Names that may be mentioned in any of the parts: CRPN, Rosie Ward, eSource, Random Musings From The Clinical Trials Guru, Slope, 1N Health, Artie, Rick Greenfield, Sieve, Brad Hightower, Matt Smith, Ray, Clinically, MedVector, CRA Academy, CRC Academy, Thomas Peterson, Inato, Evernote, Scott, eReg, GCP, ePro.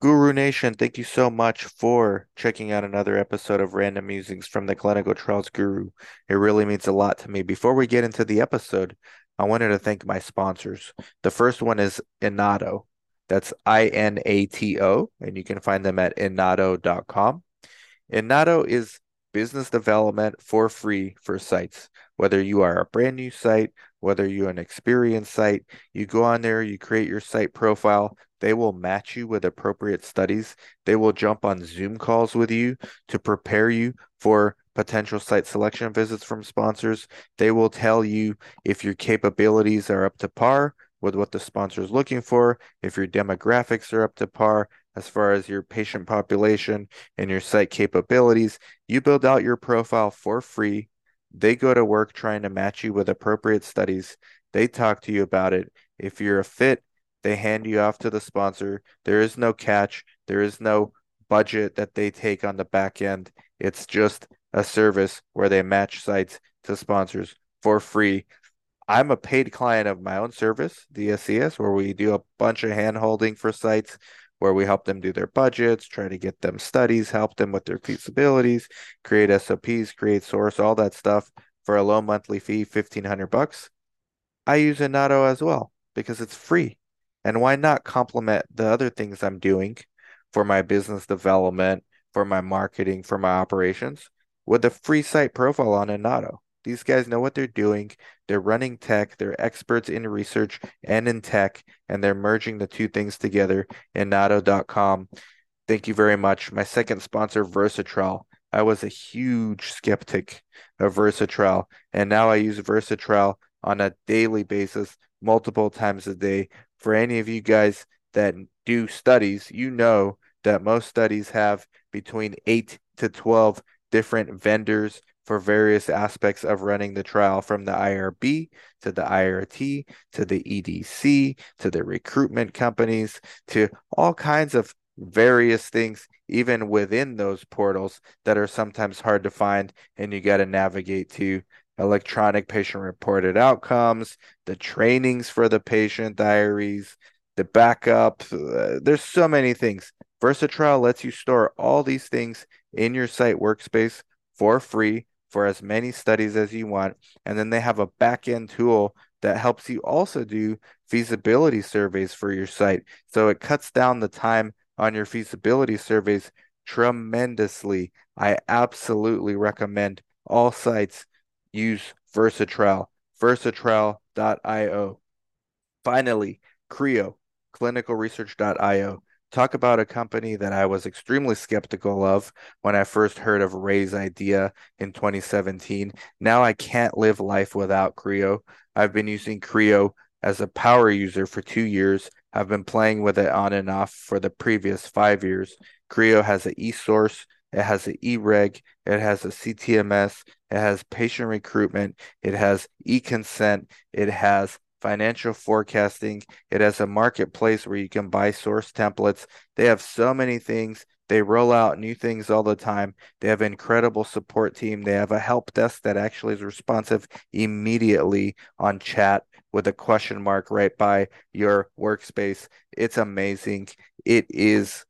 Guru Nation, thank you so much for checking out another episode of Random Musings from the Clinical Trials Guru. It really means a lot to me. Before we get into the episode, I wanted to thank my sponsors. The first one is Inato. That's I-N-A-T-O, and you can find them at inato.com. Inato is business development for free for sites. Whether you are a brand new site, whether you're an experienced site, you go on there, you create your site profile, they will match you with appropriate studies. They will jump on Zoom calls with you to prepare you for potential site selection visits from sponsors. They will tell you if your capabilities are up to par with what the sponsor is looking for, if your demographics are up to par as far as your patient population and your site capabilities. You build out your profile for free. They go to work trying to match you with appropriate studies. They talk to you about it. If you're a fit, they hand you off to the sponsor. There is no catch. There is no budget that they take on the back end. It's just a service where they match sites to sponsors for free. I'm a paid client of my own service, DSCS, where we do a bunch of hand-holding for sites, where we help them do their budgets, try to get them studies, help them with their feasibilities, create SOPs, create source, all that stuff for a low monthly fee, $1,500. I use Inato as well because it's free. And why not complement the other things I'm doing for my business development, for my marketing, for my operations with a free site profile on Inato? These guys know what they're doing. They're running tech. They're experts in research and in tech, and they're merging the two things together in Inato.com. Thank you very much. My second sponsor, Versatrial. I was a huge skeptic of Versatrial, and now I use Versatrial on a daily basis, multiple times a day. For any of you guys that do studies, you know that most studies have between 8 to 12 different vendors for various aspects of running the trial, from the IRB to the IRT to the EDC to the recruitment companies to all kinds of various things, even within those portals that are sometimes hard to find, and you got to navigate to electronic patient-reported outcomes, the trainings for the patient diaries, the backup. There's so many things. Versatrial lets you store all these things in your site workspace for free, for as many studies as you want. And then they have a back-end tool that helps you also do feasibility surveys for your site. So it cuts down the time on your feasibility surveys tremendously. I absolutely recommend all sites use Versatrial, versatrial.io. Finally, CRIO, clinicalresearch.io. Talk about a company that I was extremely skeptical of when I first heard of Ray's idea in 2017. Now I can't live life without CRIO. I've been using CRIO as a power user for 2 years. I've been playing with it on and off for the previous 5 years. CRIO has an e-source, it has an e-reg, it has a CTMS, it has patient recruitment, it has e-consent, it has financial forecasting. It has a marketplace where you can buy source templates. They have so many things. They roll out new things all the time. They have an incredible support team. They have a help desk that actually is responsive immediately on chat with a question mark right by your workspace. It's amazing. It is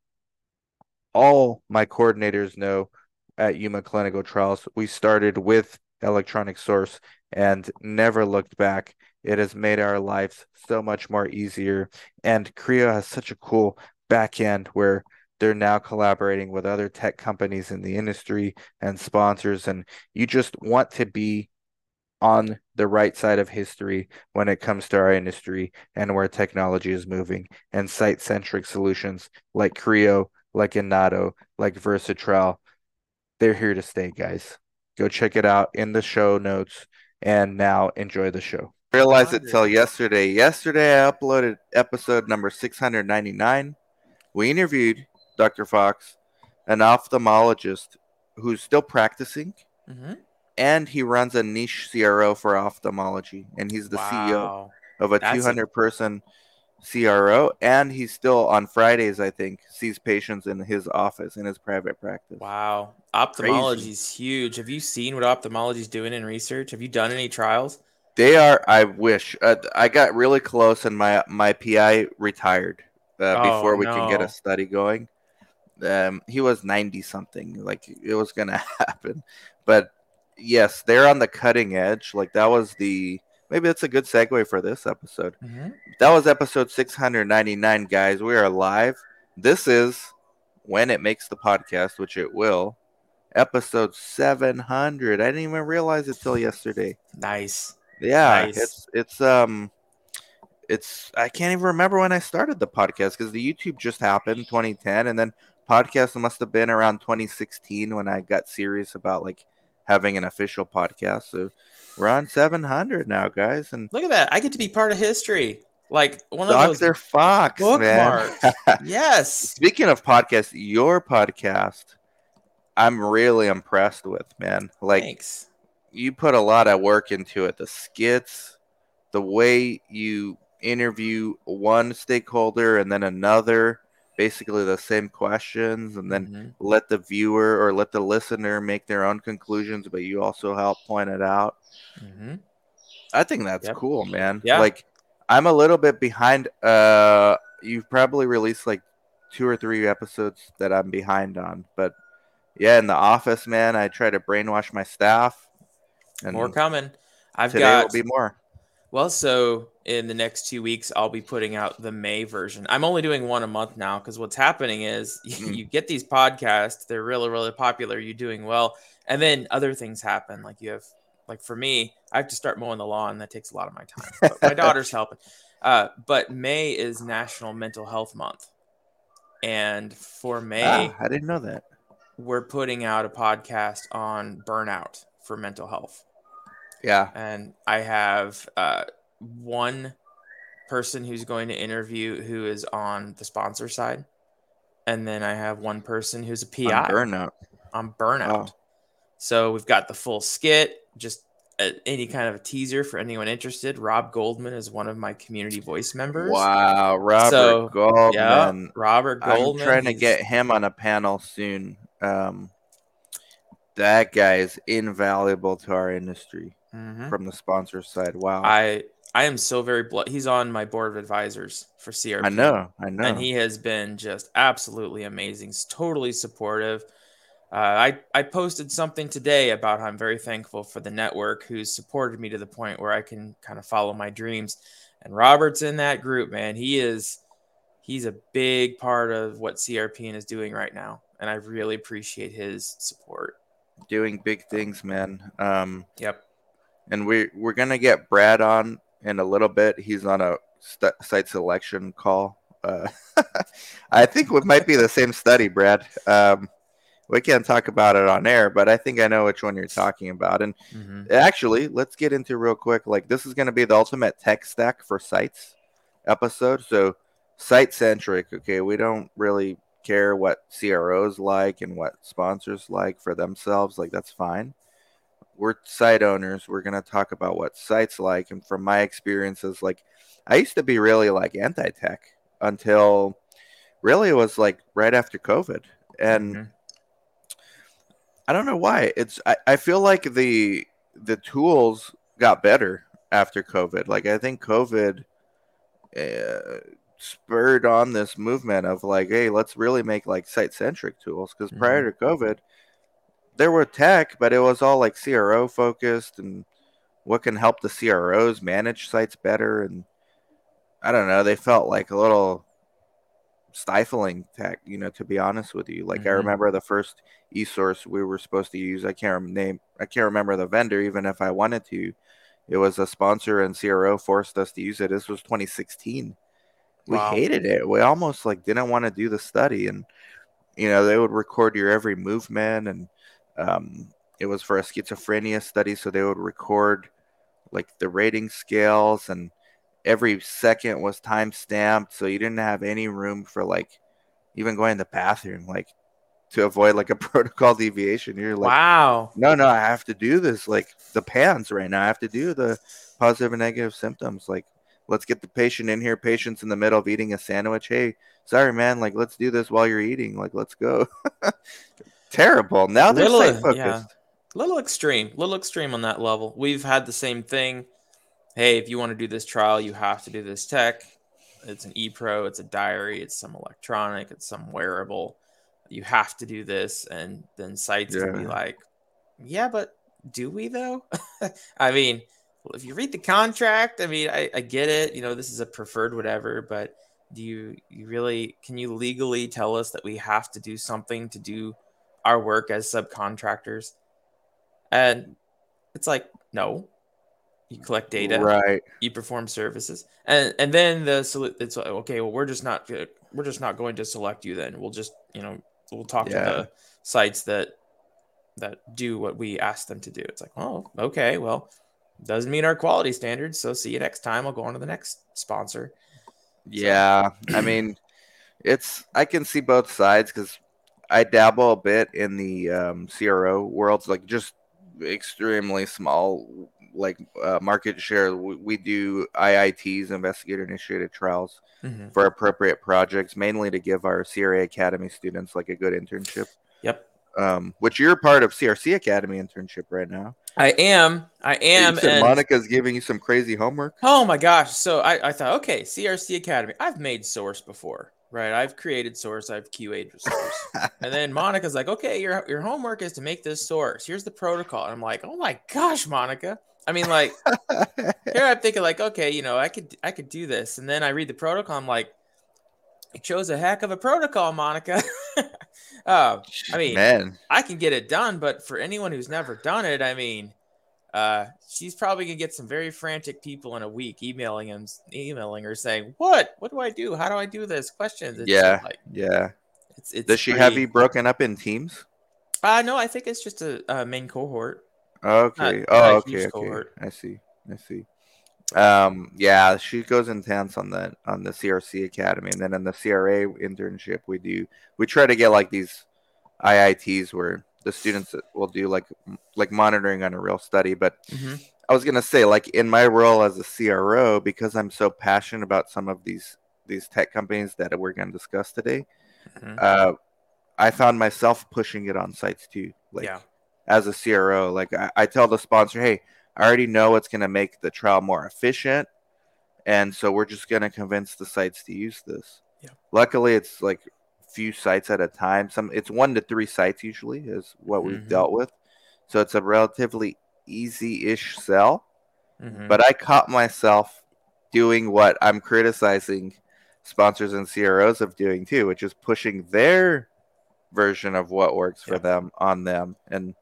all my coordinators know at Yuma Clinical Trials. We started with electronic source and never looked back. It has made our lives so much more easier. And CRIO has such a cool back end where they're now collaborating with other tech companies in the industry and sponsors. And you just want to be on the right side of history when it comes to our industry and where technology is moving. And site-centric solutions like CRIO, like Inato, like Versatrial, they're here to stay, guys. Go check it out in the show notes. And now enjoy the show. Realized it till yesterday. Yesterday, I uploaded episode number 699. We interviewed Dr. Fox, an ophthalmologist who's still practicing, and he runs a niche CRO for ophthalmology. And he's the CEO of a 200-person CRO, and he's still on Fridays, I think, sees patients in his office, in his private practice. Wow, ophthalmology is huge. Have you seen what ophthalmology is doing in research? Have you done any trials? They are, I wish. I got really close, and my PI retired before we can get a study going. He was 90-something. Like, it was going to happen. But, yes, they're on the cutting edge. Like, that was the... Maybe that's a good segue for this episode. Mm-hmm. That was episode 699, guys. We are live. This is, when it makes the podcast, which it will, episode 700. I didn't even realize it till yesterday. Nice. Yeah. Nice. It's I can't even remember when I started the podcast because the YouTube just happened 2010, and then podcast must have been around 2016 when I got serious about like having an official podcast. So we're on 700 now, guys, and look at that! I get to be part of history, like one of those Dr. Fox bookmarks. Man. Yes. Speaking of podcasts, your podcast, I'm really impressed with, man. Like, thanks. You put a lot of work into it. The skits, the way you interview one stakeholder and then another, basically the same questions, and then let the viewer or let the listener make their own conclusions, but you also help point it out. I think that's cool, man. Like, I'm a little bit behind. You've probably released like 2 or 3 episodes that I'm behind on, but yeah, in the office, man, I try to brainwash my staff, and more coming. I've got will be more. Well, so in the next 2 weeks, I'll be putting out the May version. I'm only doing one a month now because what's happening is you get these podcasts. They're really, really popular. You're doing well. And then other things happen. Like you have, like for me, I have to start mowing the lawn. That takes a lot of my time. But my daughter's helping. But May is National Mental Health Month. And for May, I didn't know that. We're putting out a podcast on burnout for mental health. Yeah. And I have one person who's going to interview who is on the sponsor side. And then I have one person who's a PI. On burnout. Oh. So we've got the full skit, just any kind of a teaser for anyone interested. Rob Goldman is one of my community voice members. Wow. Robert Goldman. Yeah, Robert Goldman. I'm trying to get him on a panel soon. That guy is invaluable to our industry. From the sponsor side. Wow. I am so very he's on my board of advisors for CRP. I know. And he has been just absolutely amazing. He's totally supportive. I posted something today about how I'm very thankful for the network who's supported me to the point where I can kind of follow my dreams. And Robert's in that group, man. He's a big part of what CRPN is doing right now. And I really appreciate his support. Doing big things, man. Yep. And we're going to get Brad on in a little bit. He's on a site selection call. I think it might be the same study, Brad. We can't talk about it on air, but I think I know which one you're talking about. And actually, let's get into real quick. Like, this is going to be the ultimate tech stack for sites episode. So site-centric, okay? We don't really care what CROs like and what sponsors like for themselves. Like, that's fine. We're site owners. We're going to talk about what sites like. And from my experiences, like, I used to be really like anti-tech until really it was like right after COVID. And I don't know why. I feel like the tools got better after COVID. Like, I think COVID spurred on this movement of like, hey, let's really make like site-centric tools. Because prior to COVID, there were tech, but it was all like CRO focused and what can help the CROs manage sites better. And I don't know, they felt like a little stifling tech, you know, to be honest with you. Like I remember the first e-source we were supposed to use. I can't remember the vendor, even if I wanted to. It was a sponsor and CRO forced us to use it. This was 2016. Wow. We hated it. We almost like didn't want to do the study. And, you know, they would record your every movement and, it was for a schizophrenia study, so they would record like the rating scales, and every second was time stamped, so you didn't have any room for like even going to the bathroom, like to avoid like a protocol deviation. You're like, wow, no, I have to do this, like the PANS right now. I have to do the positive and negative symptoms. Like, let's get the patient in here. Patient's in the middle of eating a sandwich. Hey, sorry, man. Like, let's do this while you're eating. Like, let's go. Terrible. Now they're focused. Yeah. Little extreme on that level. We've had the same thing. Hey, if you want to do this trial, you have to do this tech. it's an ePro, it's a diary, it's some electronic, it's some wearable. You have to do this. And then sites can be like, yeah, but do we though? I mean, if you read the contract, I mean, I get it. You know, this is a preferred whatever, but do you really, can you legally tell us that we have to do something to do our work as subcontractors? And it's like, no, you collect data, right? You perform services. And then it's like, okay, well, we're just not going to select you then. We'll just, you know, we'll talk to the sites that do what we ask them to do. It's like, oh, okay, well, doesn't meet our quality standards, so see you next time. I'll go on to the next sponsor. Yeah, so. I mean, I can see both sides because I dabble a bit in the CRO worlds, like just extremely small, like market share. We do IITs, investigator-initiated trials, for appropriate projects, mainly to give our CRA Academy students like a good internship. Yep. Which you're part of CRC Academy internship right now. I am. You said and Monica's giving you some crazy homework. Oh my gosh. So I thought, okay, CRC Academy. I've made source before, right? I've created source. I've QA'd source. And then Monica's like, okay, your homework is to make this source. Here's the protocol. And I'm like, oh my gosh, Monica. I mean, like here I'm thinking like, okay, you know, I could do this. And then I read the protocol. I'm like, it chose a heck of a protocol, Monica. I mean, man. I can get it done, but for anyone who's never done it, I mean, she's probably gonna get some very frantic people in a week emailing her saying, "What do I do? How do I do this?" Questions. It's Does she have you broken up in teams? No, I think it's just a main cohort. Okay. Okay. Cohort. I see. She goes intense on the CRC Academy, and then in the CRA internship we try to get like these IITs where the students will do like monitoring on a real study. But I was gonna say, like, in my role as a CRO, because I'm so passionate about some of these tech companies that we're gonna discuss today, I found myself pushing it on sites too. Like as a CRO, like I tell the sponsor, hey, I already know it's going to make the trial more efficient, and so we're just going to convince the sites to use this. Yeah. Luckily, it's like few sites at a time. It's 1 to 3 sites usually is what we've dealt with, so it's a relatively easy-ish sell. But I caught myself doing what I'm criticizing sponsors and CROs of doing too, which is pushing their version of what works for them on them. And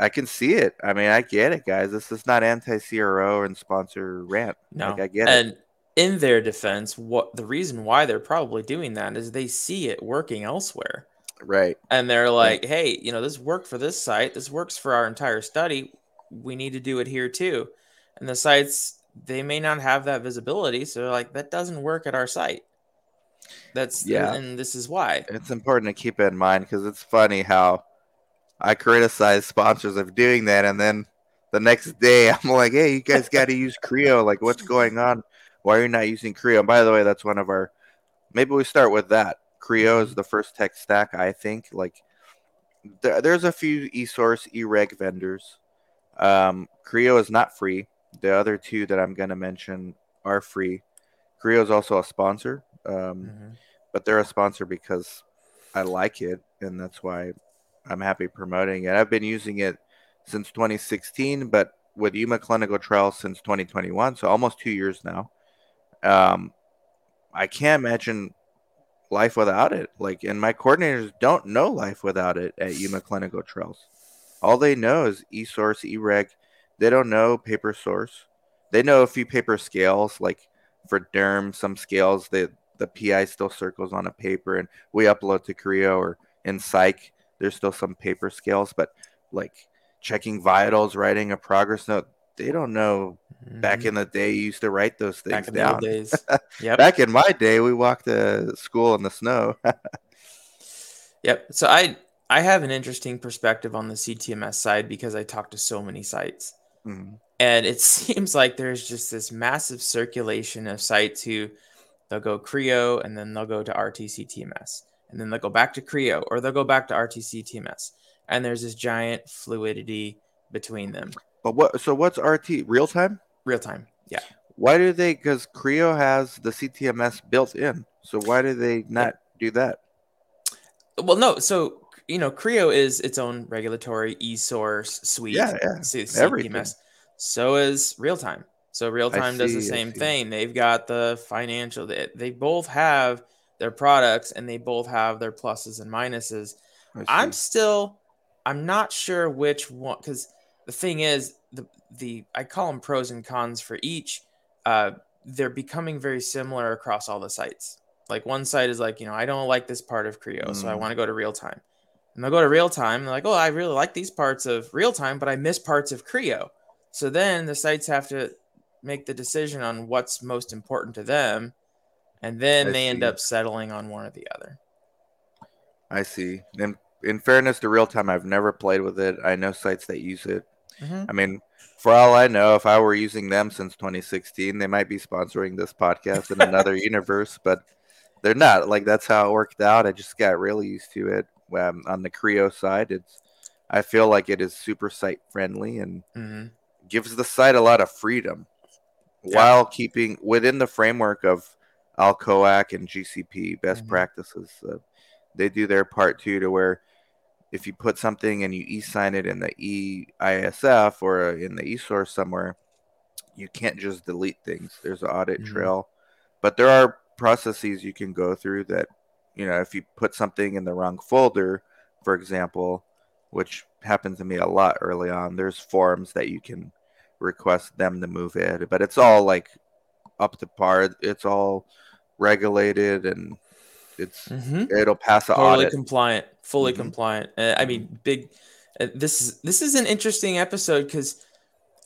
I can see it. I mean, I get it, guys. This is not anti-CRO and sponsor rant. No, like, I get it. And in their defense, the reason why they're probably doing that is they see it working elsewhere. Right. And they're like, hey, you know, this worked for this site. This works for our entire study. We need to do it here too. And the sites, they may not have that visibility. So they're like, that doesn't work at our site. That's and this is why. It's important to keep it in mind because it's funny how I criticize sponsors of doing that, and then the next day I'm like, hey, you guys got to use CRIO. Like, what's going on? Why are you not using CRIO? And by the way, that's one of our – maybe we start with that. CRIO is the first tech stack, I think. Like, there's a few eSource, eReg vendors. CRIO is not free. The other two that I'm going to mention are free. CRIO is also a sponsor, but they're a sponsor because I like it, and that's why – I'm happy promoting it. I've been using it since 2016, but with Yuma Clinical Trials since 2021, so almost 2 years now. I can't imagine life without it. Like, and my coordinators don't know life without it at Yuma Clinical Trials. All they know is eSource, eReg. They don't know paper source. They know a few paper scales, like for derm, some scales that the PI still circles on a paper, and we upload to CRIO, or in psych. There's still some paper scales, but like checking vitals, writing a progress note, they don't know. Back in the day, you used to write those things down. Back in the old days. Yep. Back in my day, we walked to school in the snow. So I have an interesting perspective on the CTMS side because I talk to so many sites. And it seems like there's just this massive circulation of sites who they'll go CRIO and then they'll go to RTCTMS. And then they'll go back to CRIO, or they'll go back to RTCTMS. And there's this giant fluidity between them. But what's RT? Real time? Real time, yeah. Why do they? Because CRIO has the CTMS built in. So why do they not do that? Well, no. So, you know, CRIO is its own regulatory e-source suite. Yeah. CTMS. So is real-time. So real-time does the same thing. They've got the financial. They both have their products, and they both have their pluses and minuses. I'm not sure which one, because the thing is, the I call them pros and cons for each. They're becoming very similar across all the sites. Like one site is like, you know, I don't like this part of CRIO, so I want to go to real time. And they'll go to real time. They're like, oh, I really like these parts of real time, but I miss parts of CRIO. So then the sites have to make the decision on what's most important to them. And then they end up settling on one or the other. I see. And in fairness to real time, I've never played with it. I know sites that use it. Mm-hmm. I mean, for all I know, if I were using them since 2016, they might be sponsoring this podcast in another universe, but they're not. Like, that's how it worked out. I just got really used to it. On the CRIO side, I feel like it is super site friendly and gives the site a lot of freedom while keeping within the framework of ALCOAC and GCP best practices. They do their part too, to where if you put something and you e-sign it in the EISF or in the e-source somewhere, you can't just delete things. There's an audit trail, but there are processes you can go through that, you know, if you put something in the wrong folder, for example, which happens to me a lot early on, there's forms that you can request them to move it, but it's all like up to par. It's all regulated and it's it'll pass an audit. Fully compliant. I mean, big. This is an interesting episode because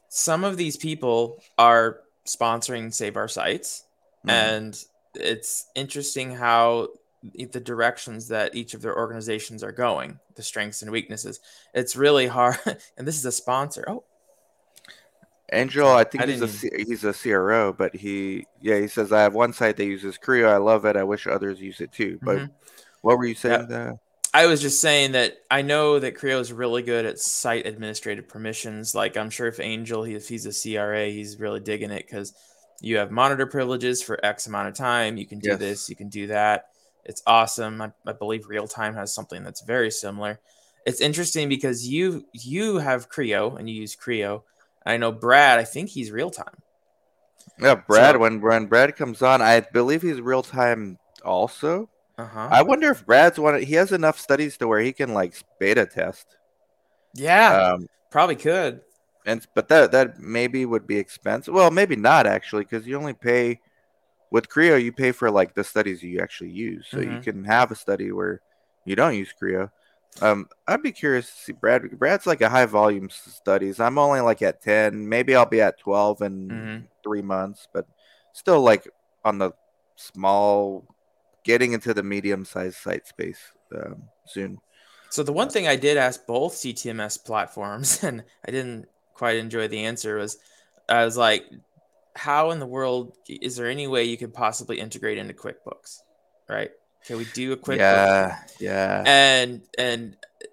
some of these people are sponsoring Save Our Sites, and it's interesting how the directions that each of their organizations are going, the strengths and weaknesses. It's really hard, and this is a sponsor. Oh. Angel, I think he's a CRO, but he says, I have one site that uses CRIO. I love it. I wish others use it too. But what were you saying? I was just saying that I know that CRIO is really good at site administrative permissions. Like I'm sure if Angel, if he's a CRA, he's really digging it because you have monitor privileges for X amount of time. You can do this, you can do that. It's awesome. I believe real time has something that's very similar. It's interesting because you have CRIO and you use CRIO. I know Brad, I think he's real time. Yeah, Brad, so, when Brad comes on, I believe he's real time also. I wonder if Brad's he has enough studies to where he can like beta test. Yeah, probably could. But that maybe would be expensive. Well, maybe not actually, because you only pay with CRIO, you pay for like the studies you actually use. So you can have a study where you don't use CRIO. I'd be curious to see Brad's like a high volume studies. I'm only like at 10, maybe I'll be at 12 in 3 months, but still like on the small, getting into the medium sized site space soon. So the one thing I did ask both CTMS platforms, and I didn't quite enjoy the answer, was I was like, how in the world is there any way you could possibly integrate into QuickBooks, right? Can we do a quick look? And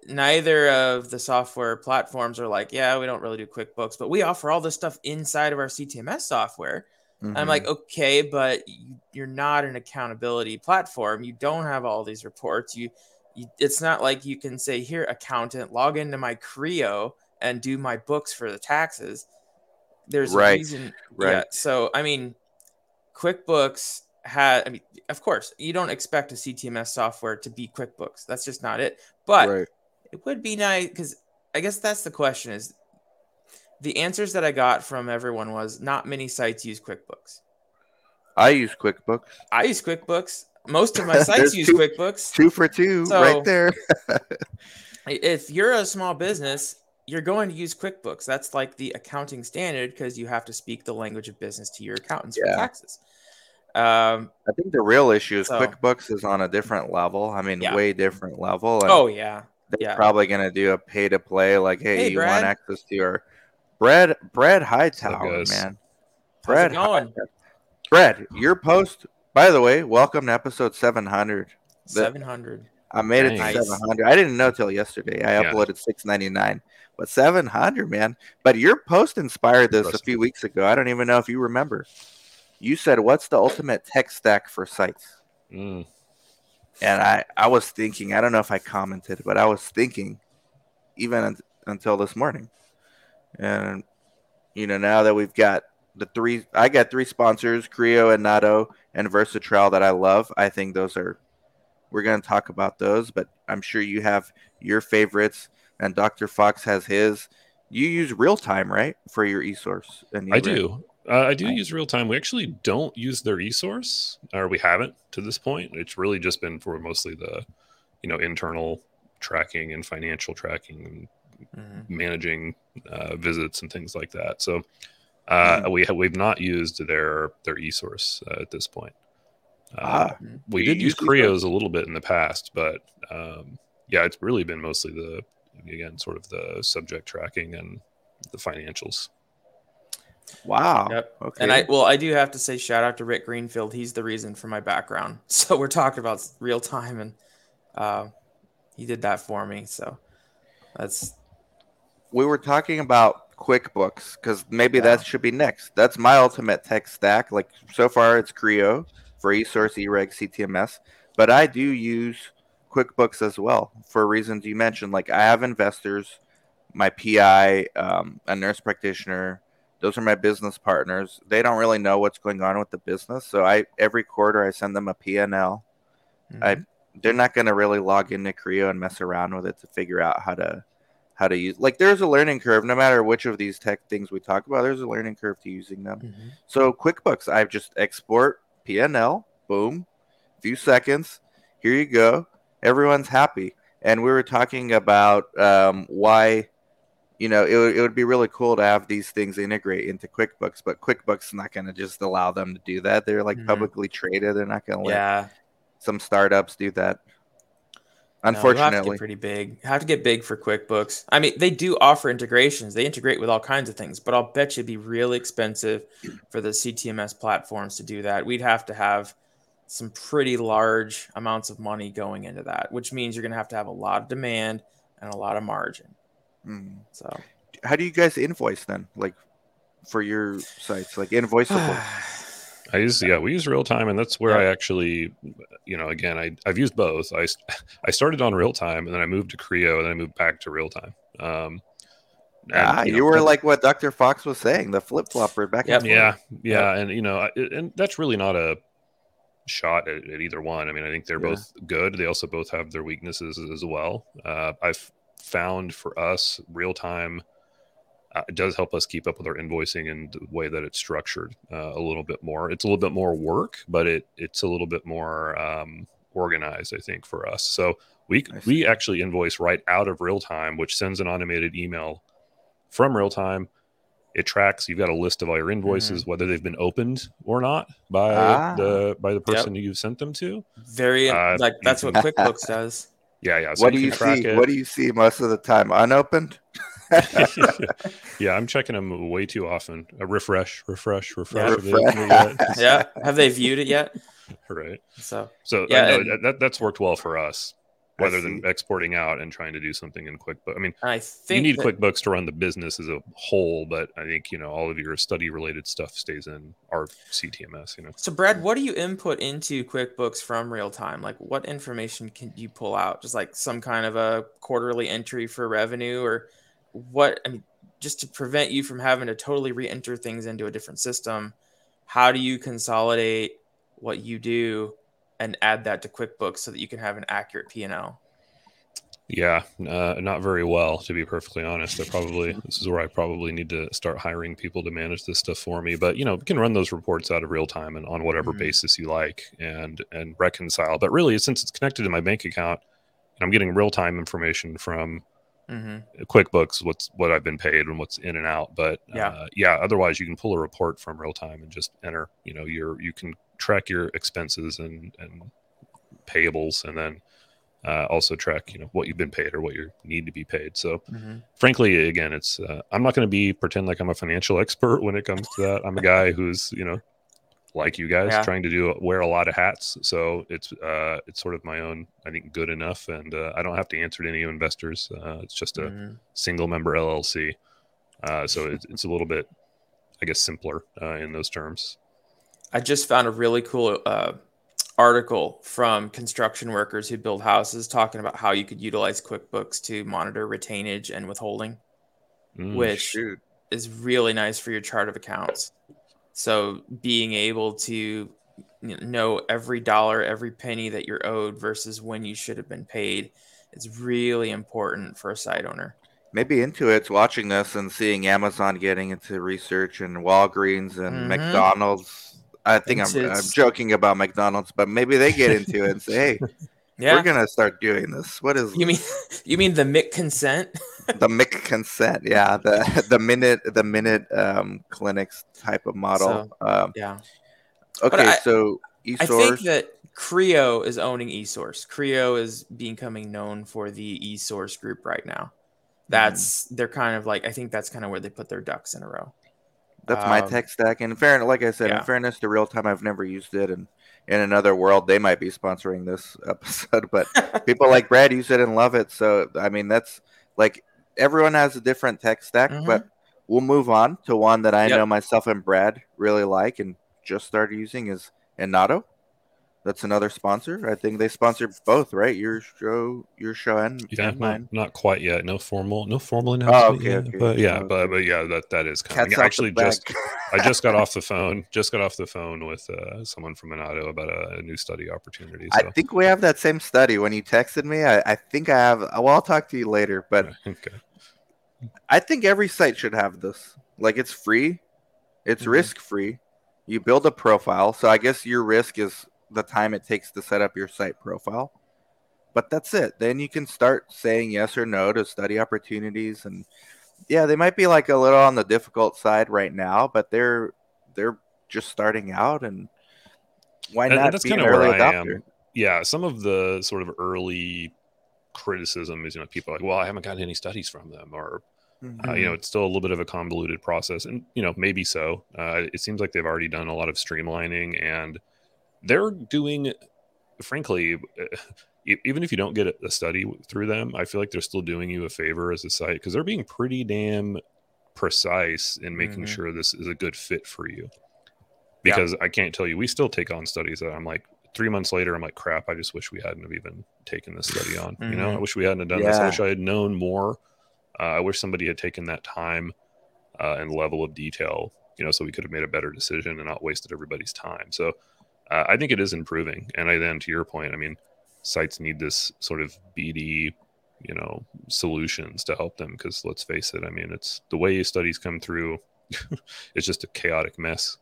neither of the software platforms are like, we don't really do QuickBooks, but we offer all this stuff inside of our CTMS software. And I'm like, okay, but you're not an accountability platform. You don't have all these reports. It's not like you can say, here, accountant, log into my CRIO and do my books for the taxes. There's a reason. Right. Yeah, so, I mean, QuickBooks... of course, you don't expect a CTMS software to be QuickBooks. That's just not it. But it would be nice because I guess that's the question is the answers that I got from everyone was not many sites use QuickBooks. I use QuickBooks. Most of my sites use QuickBooks. 2 for 2 so right there. If you're a small business, you're going to use QuickBooks. That's like the accounting standard because you have to speak the language of business to your accountants for taxes. I think the real issue is QuickBooks is on a different level. I mean, way different level. And they're probably going to do a pay to play. Like, hey, you Brad. Want access to your Brad Hightower, man. Brad, Brad, your post. By the way, welcome to episode 700. I made it to 700. I didn't know till yesterday. I uploaded 699, but 700, man. But your post inspired this a few weeks ago. I don't even know if you remember. you said, what's the ultimate tech stack for sites? And I was thinking, I don't know if I commented, but I was thinking even until this morning. And, you know, now that we've got the three, I got three sponsors, CRIO, Inato, and Versatrial that I love. I think those are, we're going to talk about those, but I'm sure you have your favorites and Dr. Fox has his. You use real time, right? For your eSource. And I do. I use real time. We actually don't use their eSource, or we haven't to this point. It's really just been for mostly the, you know, internal tracking and financial tracking and managing visits and things like that. So we've not used their eSource at this point. We did use CRIO's a little bit in the past, but it's really been mostly the, again, sort of the subject tracking and the financials. Wow. Yep. Okay. And I do have to say shout out to Rick Greenfield. He's the reason for my background. So we're talking about real time, and he did that for me. So we were talking about QuickBooks because maybe that should be next. That's my ultimate tech stack. Like so far, it's CRIO for eSource, eReg, CTMS, but I do use QuickBooks as well for reasons you mentioned. Like I have investors, my PI, a nurse practitioner. Those are my business partners. They don't really know what's going on with the business. So every quarter I send them a P&L. They're not going to really log into CRIO and mess around with it to figure out how to use. Like there's a learning curve, no matter which of these tech things we talk about, there's a learning curve to using them. So QuickBooks, I just export P&L, boom, a few seconds. Here you go. Everyone's happy. And we were talking about why, you know, it would be really cool to have these things integrate into QuickBooks, but QuickBooks is not going to just allow them to do that. They're like publicly traded. They're not going to let some startups do that. Unfortunately, have to get pretty big. Have to get big for QuickBooks. I mean, they do offer integrations. They integrate with all kinds of things, but I'll bet you'd be really expensive for the CTMS platforms to do that. We'd have to have some pretty large amounts of money going into that, which means you're going to have a lot of demand and a lot of margin. So how do you guys invoice then, like for your sites, like invoiceable? We use real time, and that's where I actually, you know, again, I've used both. I started on real time, and then I moved to CRIO, and then I moved back to real time. You were like what Dr. Fox was saying, the flip flopper back and forth. And you know, and that's really not a shot at either one. I mean, I think they're both good. They also both have their weaknesses as well. I've found for us, real time it does help us keep up with our invoicing and the way that it's structured a little bit more. It's a little bit more work, but it's a little bit more organized, I think, for us. So we actually invoice right out of real time, which sends an automated email from real time. It tracks. You've got a list of all your invoices, whether they've been opened or not by the person who you've sent them to. That's what QuickBooks does. So what do you see? What do you see most of the time? Unopened? I'm checking them way too often. A refresh. Have they viewed it yet? Right. That's worked well for us, rather than exporting out and trying to do something in QuickBooks. I mean, I think you need QuickBooks to run the business as a whole, but I think, you know, all of your study-related stuff stays in our CTMS, you know. So, Brad, what do you input into QuickBooks from real-time? Like, what information can you pull out? Just like some kind of a quarterly entry for revenue, or what? I mean, just to prevent you from having to totally re-enter things into a different system, how do you consolidate what you do and add that to QuickBooks so that you can have an accurate P&L? Not very well, to be perfectly honest. This is where I probably need to start hiring people to manage this stuff for me. But, you know, you can run those reports out of real time and on whatever basis you like and reconcile. But really, since it's connected to my bank account, and I'm getting real-time information from QuickBooks, what I've been paid and what's in and out. But, otherwise, you can pull a report from real time and just enter, you know, you can track your expenses and payables, and then also track, you know, what you've been paid or what you need to be paid. So frankly, again, it's I'm not going to pretend like I'm a financial expert when it comes to that. I'm a guy who's, you know, like you guys, trying to wear a lot of hats. So it's sort of my own, I think, good enough, and I don't have to answer to any investors. It's just a single member LLC, so it's a little bit, I guess, simpler in those terms. I just found a really cool article from construction workers who build houses talking about how you could utilize QuickBooks to monitor retainage and withholding, which is really nice for your chart of accounts. So being able to know every dollar, every penny that you're owed versus when you should have been paid, it's really important for a site owner. Maybe Intuit's watching this and seeing Amazon getting into research and Walgreens and McDonald's. I think I'm joking about McDonald's, but maybe they get into it and say, hey, we're going to start doing this. What is you mean the McConsent? The McConsent, yeah. The minute clinics type of model. So, okay, so eSource. I think that CRIO is owning eSource. CRIO is becoming known for the eSource group right now. That's they're kind of like, I think that's kind of where they put their ducks in a row. That's my tech stack. And in fairness, like I said, in fairness to real time, I've never used it. And in another world, they might be sponsoring this episode, but people like Brad use it and love it. So, I mean, that's like everyone has a different tech stack, but we'll move on to one that I know myself and Brad really like and just started using is Inato. That's another sponsor. I think they sponsor both, right? Your show, and mine. Not quite yet. No formal announcement. Oh, okay. But that is coming. I just got off the phone. Just got off the phone with someone from Inato about a new study opportunity. So. I think we have that same study. When you texted me, I think I have. Well, I'll talk to you later. But I think every site should have this. Like it's free, it's risk free. You build a profile, so I guess your risk is the time it takes to set up your site profile, but that's it. Then you can start saying yes or no to study opportunities. And yeah, they might be like a little on the difficult side right now, but they're just starting out, and why not that's be an early adopter? Yeah. Some of the sort of early criticism is, people are like, well, I haven't gotten any studies from them, or, it's still a little bit of a convoluted process, and, maybe so. It seems like they've already done a lot of streamlining, and they're doing, frankly, even if you don't get a study through them, I feel like they're still doing you a favor as a site, because they're being pretty damn precise in making sure this is a good fit for you. Because I can't tell you, we still take on studies that I'm like, 3 months later, I'm like, crap, I just wish we hadn't have even taken this study on. I wish we hadn't have done this. I wish I had known more. I wish somebody had taken that time and level of detail, so we could have made a better decision and not wasted everybody's time. So I think it is improving. And then to your point, I mean, sites need this sort of BD, solutions to help them. Because let's face it, I mean, it's the way studies come through. It's just a chaotic mess,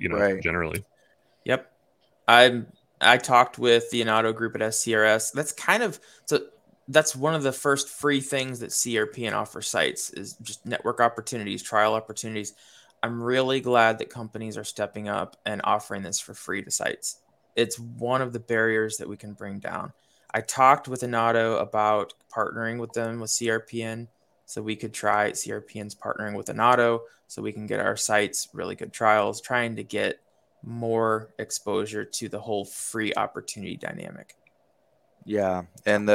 generally. Yep. I talked with the Inato group at SCRS. That's one of the first free things that CRPN offers sites is just network opportunities, trial opportunities. I'm really glad that companies are stepping up and offering this for free to sites. It's one of the barriers that we can bring down. I talked with Inato about partnering with them with CRPN, so we could try CRPN's partnering with Inato, so we can get our sites really good trials, trying to get more exposure to the whole free opportunity dynamic. Yeah, and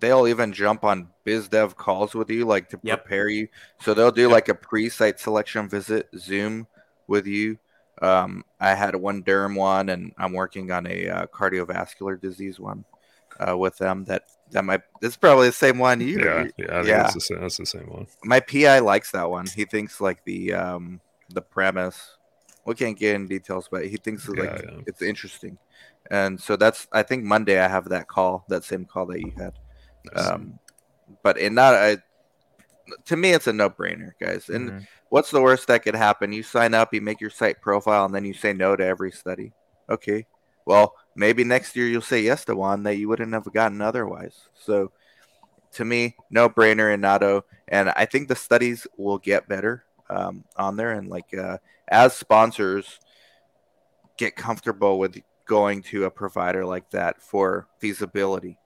they'll even jump on biz dev calls with you, like to prepare you. So they'll do like a pre-site selection visit Zoom with you. I had one derm one, and I'm working on a cardiovascular disease one with them. It's probably the same one. I think that's the same one. My PI likes that one. He thinks like the premise. We can't get in details, but he thinks it's interesting. And so I think Monday I have that same call that you had. But to me, it's a no-brainer, guys. And what's the worst that could happen? You sign up, you make your site profile, and then you say no to every study. Okay, well, maybe next year you'll say yes to one that you wouldn't have gotten otherwise. So to me, no-brainer, Inato. And I think the studies will get better on there. And like as sponsors get comfortable with going to a provider like that for feasibility,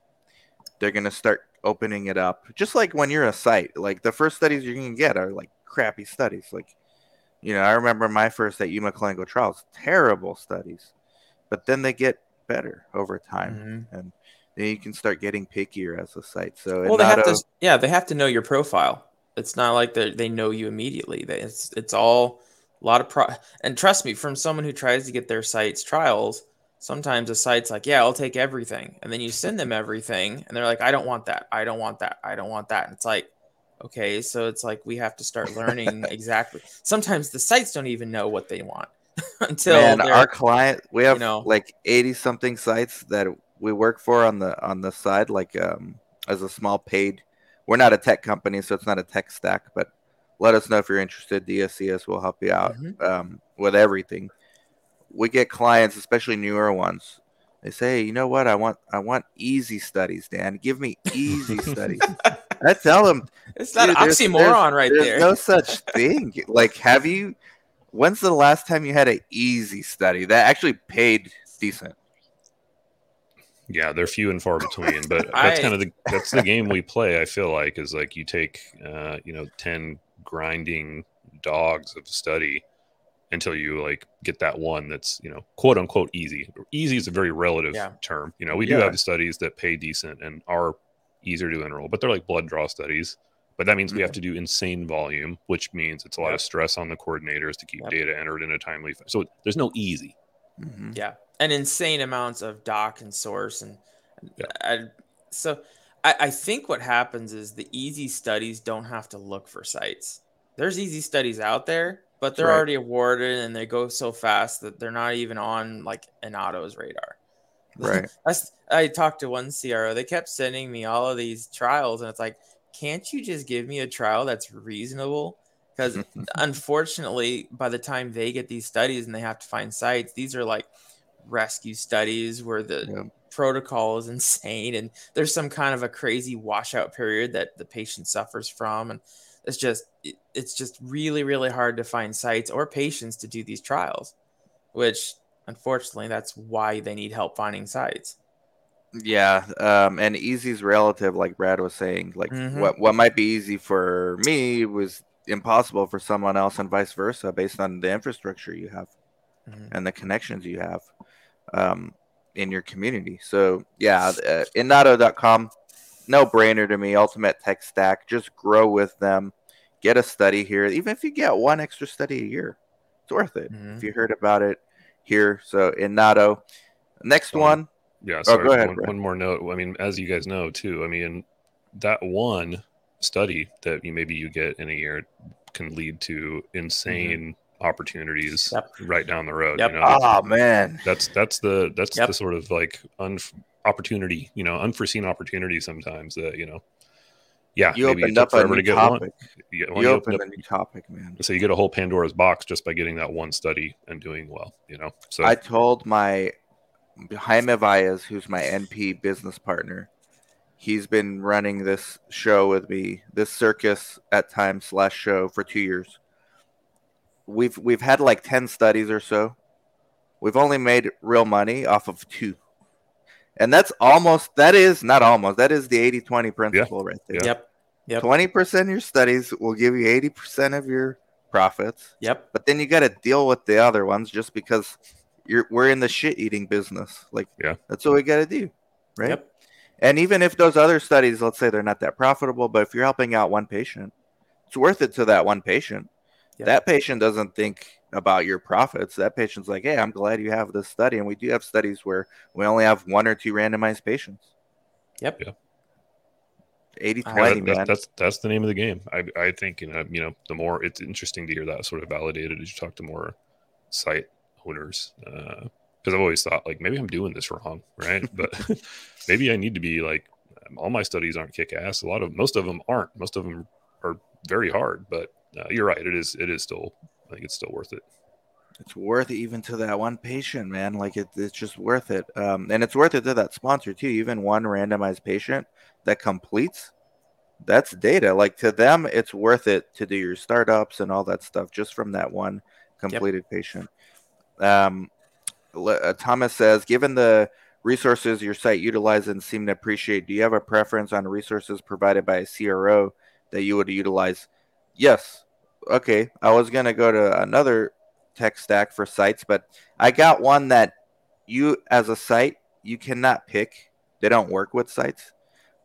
they're going to start opening it up. Just like when you're a site, like the first studies you're going to get are like crappy studies. Like, I remember my first at Yuma Clinical Trials, terrible studies, but then they get better over time. And then you can start getting pickier as a site. So they have to know your profile. It's not like they know you immediately. It's all A lot of and trust me, from someone who tries to get their site's trials, sometimes a site's like, yeah, I'll take everything. And then you send them everything and they're like, I don't want that. I don't want that. I don't want that. And it's like, okay, so it's like we have to start learning exactly. Sometimes the sites don't even know what they want until our client, we have like 80 something sites that we work for on the side, like as a small paid. We're not a tech company, so it's not a tech stack, but let us know if you're interested. DSCS will help you out with everything. We get clients, especially newer ones. They say, hey, you know what? I want easy studies, Dan. Give me easy studies. I tell them it's not an oxymoron right there. There's no such thing. Like, have you? When's the last time you had an easy study that actually paid decent? Yeah, they're few and far between, but that's kind of the game we play. I feel like is like you take 10 grinding dogs of study until you like get that one that's quote unquote easy. Easy is a very relative term. We do have studies that pay decent and are easier to enroll, but they're like blood draw studies. But that means we have to do insane volume, which means it's a lot of stress on the coordinators to keep data entered in a timely fashion. So there's no easy. Mm-hmm. Yeah. And insane amounts of doc and source. And I think what happens is the easy studies don't have to look for sites. There's easy studies out there, but they're already awarded and they go so fast that they're not even on like Inato's radar. Right. I talked to one CRO. They kept sending me all of these trials and it's like, can't you just give me a trial that's reasonable? Because unfortunately, by the time they get these studies and they have to find sites, these are like rescue studies where the protocol is insane and there's some kind of a crazy washout period that the patient suffers from, and it's just really, really hard to find sites or patients to do these trials, which unfortunately that's why they need help finding sites. And easy's relative, like Brad was saying. Like what might be easy for me was impossible for someone else and vice versa based on the infrastructure you have and the connections you have in your community. So Inato.com, no brainer to me. Ultimate tech stack. Just grow with them. Get a study here. Even if you get one extra study a year, it's worth it. If you heard about it here. So Inato. Next one. Yeah, sorry. Go ahead, one more note. I mean, as you guys know too, I mean, that one study that you get in a year can lead to insane opportunities right down the road. That's the sort of like opportunity, unforeseen opportunity sometimes that you opened up a new topic. So you get a whole Pandora's box just by getting that one study and doing well. So I told my Jaime Valles, who's my NP business partner, he's been running this show with me, this circus at times /show for 2 years. We've had like 10 studies or so. We've only made real money off of 2. And that is the 80-20 principle right there. Yep. 20% of your studies will give you 80% of your profits. Yep. But then you got to deal with the other ones just because we're in the shit eating business. Like, that's what we got to do. Right. Yep. And even if those other studies, let's say they're not that profitable, but if you're helping out one patient, it's worth it to that one patient. That patient doesn't think about your profits. That patient's like, hey, I'm glad you have this study. And we do have studies where we only have 1 or 2 randomized patients. 80-20, man. That's the name of the game. I think, the more, it's interesting to hear that sort of validated as you talk to more site owners. Because I've always thought, like, maybe I'm doing this wrong, right? But maybe I need to be like, all my studies aren't kick-ass. Most of them aren't. Most of them are very hard, but you're right. It is still, I think it's still worth it. It's worth it even to that one patient, man. Like it's just worth it. And it's worth it to that sponsor too. Even one randomized patient that completes, that's data. Like to them, it's worth it to do your startups and all that stuff just from that one completed patient. Thomas says, given the resources your site utilizes seem to appreciate, do you have a preference on resources provided by a CRO that you would utilize? Yes. Okay. I was going to go to another tech stack for sites, but I got one that you, as a site, you cannot pick. They don't work with sites,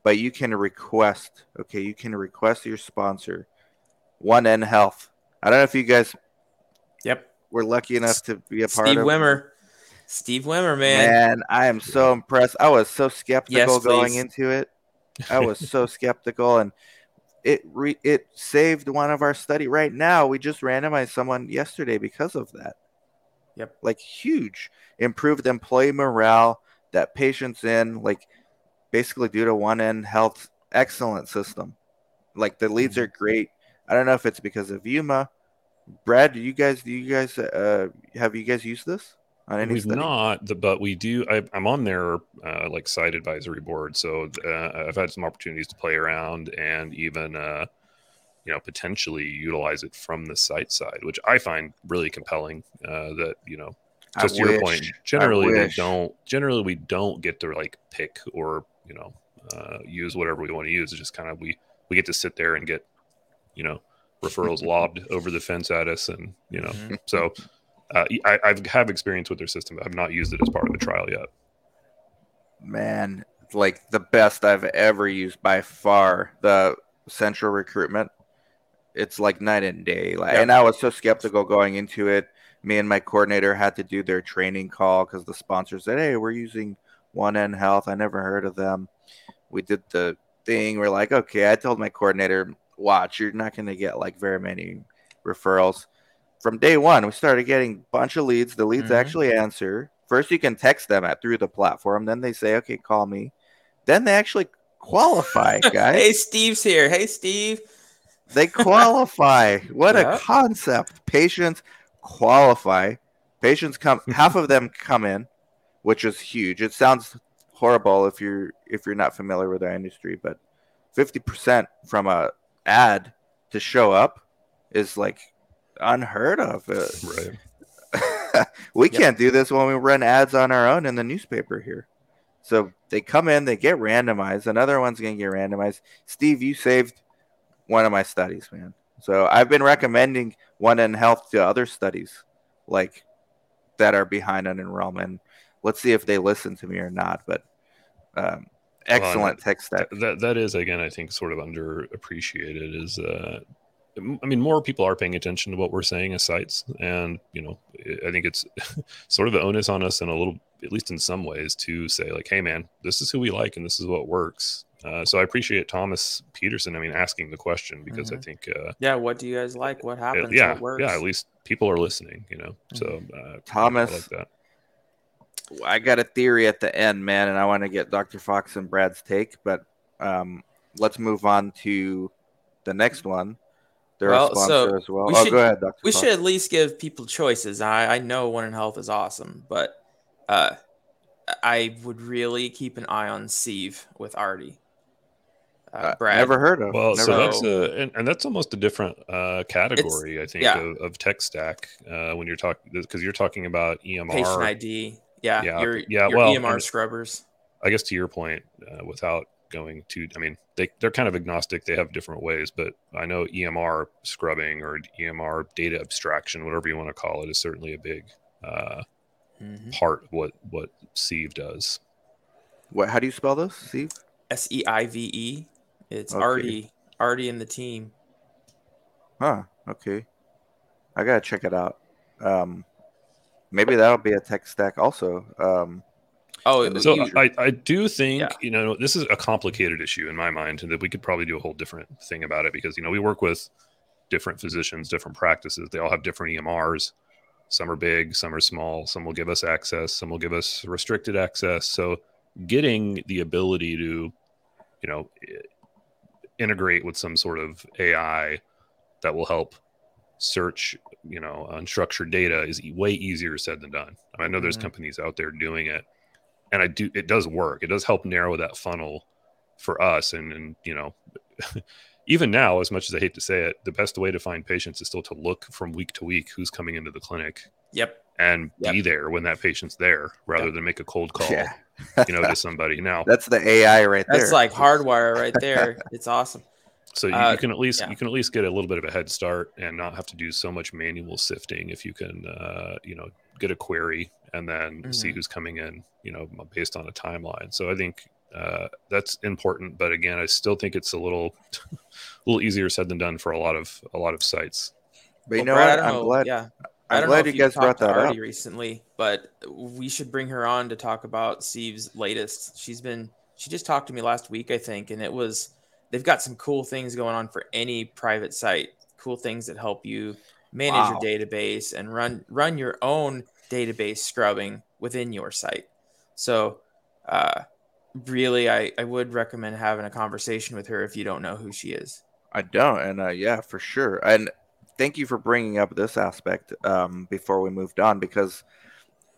but you can request. Okay. You can request your sponsor, 1N Health. I don't know if you guys Yep. We're lucky enough to be a part of. Steve Wimmer, man. I am so impressed. I was so skeptical going into it. I was so skeptical, and it saved one of our study. Right now, we just randomized someone yesterday because of that. Yep. Like, huge. Improved employee morale that patients in, like, basically due to 1N Health, excellent system. Like, the leads are great. I don't know if it's because of Yuma. Brad, do you guys have you guys used this on any study? We've not, but we do. I'm on their like site advisory board, so I've had some opportunities to play around and even potentially utilize it from the site side, which I find really compelling. That just to your point, generally we don't get to like pick or use whatever we want to use. It's just kind of we get to sit there and get referrals lobbed over the fence at us, and so I have experience with their system. I've not used it as part of a trial yet. Man, like the best I've ever used by far. The central recruitment, it's like night and day. Like, and I was so skeptical going into it. Me and my coordinator had to do their training call because the sponsor said, "Hey, we're using 1N Health. I never heard of them." We did the thing. We're like, okay. I told my coordinator, watch, you're not going to get like very many referrals. From day one, we started getting a bunch of leads. The leads actually answer. First, you can text them through the platform. Then they say, okay, call me. Then they actually qualify, guys. Hey, Steve's here. Hey, Steve. They qualify. What a concept. Patients qualify. Patients come. Half of them come in, which is huge. It sounds horrible if you're not familiar with our industry, but 50% from a ad to show up is like unheard of. Right. We can't do this when we run ads on our own in the newspaper here. So they come in, they get randomized. Another one's going to get randomized. Steve, you saved one of my studies, man. So I've been recommending 1N Health to other studies like that are behind on enrollment. Let's see if they listen to me or not, but excellent tech stack. That is, again, I think sort of underappreciated is, more people are paying attention to what we're saying as sites. And, I think it's sort of the onus on us in a little, at least in some ways, to say like, hey man, this is who we like and this is what works. So I appreciate Thomas Peterson, asking the question because I think... what do you guys like? What happens? What works? Yeah, at least people are listening, So Thomas, I like that. I got a theory at the end, man, and I want to get Dr. Fox and Brad's take, but let's move on to the next one. They're a sponsor as well. Go ahead, Dr. Fox. We should at least give people choices. I know 1N Health is awesome, but I would really keep an eye on Sieve with Artie. Brad. Never heard of. Well, so that's and that's almost a different category, I think, of tech stack when you're talking, because you're talking about EMR, patient ID. Yeah. Your EMR scrubbers. I guess to your point, without going to, they're kind of agnostic. They have different ways, but I know EMR scrubbing or EMR data abstraction, whatever you want to call it, is certainly a big part of what Sieve does. What? How do you spell this? Sieve? SEIVE. It's Artie and the team. Huh. Okay. I gotta check it out. Maybe that'll be a tech stack also. I do think, this is a complicated issue in my mind, and that we could probably do a whole different thing about it because, we work with different physicians, different practices. They all have different EMRs. Some are big, some are small. Some will give us access. Some will give us restricted access. So getting the ability to, integrate with some sort of AI that will help search, unstructured data is way easier said than done. I know there's companies out there doing it, and it does work. It does help narrow that funnel for us. And even now, as much as I hate to say it, the best way to find patients is still to look from week to week who's coming into the clinic. Yep. And be there when that patient's there rather than make a cold call, to somebody. Now that's the AI right there. That's like hardwire right there. It's awesome. So you can at least get a little bit of a head start and not have to do so much manual sifting if you can, get a query and then see who's coming in, based on a timeline. So I think that's important. But again, I still think it's a little easier said than done for a lot of sites. But Brad, I'm glad. Yeah. I'm glad you guys brought that up recently, but we should bring her on to talk about Sieve's latest. She just talked to me last week, I think, and it was, they've got some cool things going on for any private site, cool things that help you manage your database and run your own database scrubbing within your site. So, really, I would recommend having a conversation with her if you don't know who she is. I don't. And yeah, for sure. And thank you for bringing up this aspect before we moved on, because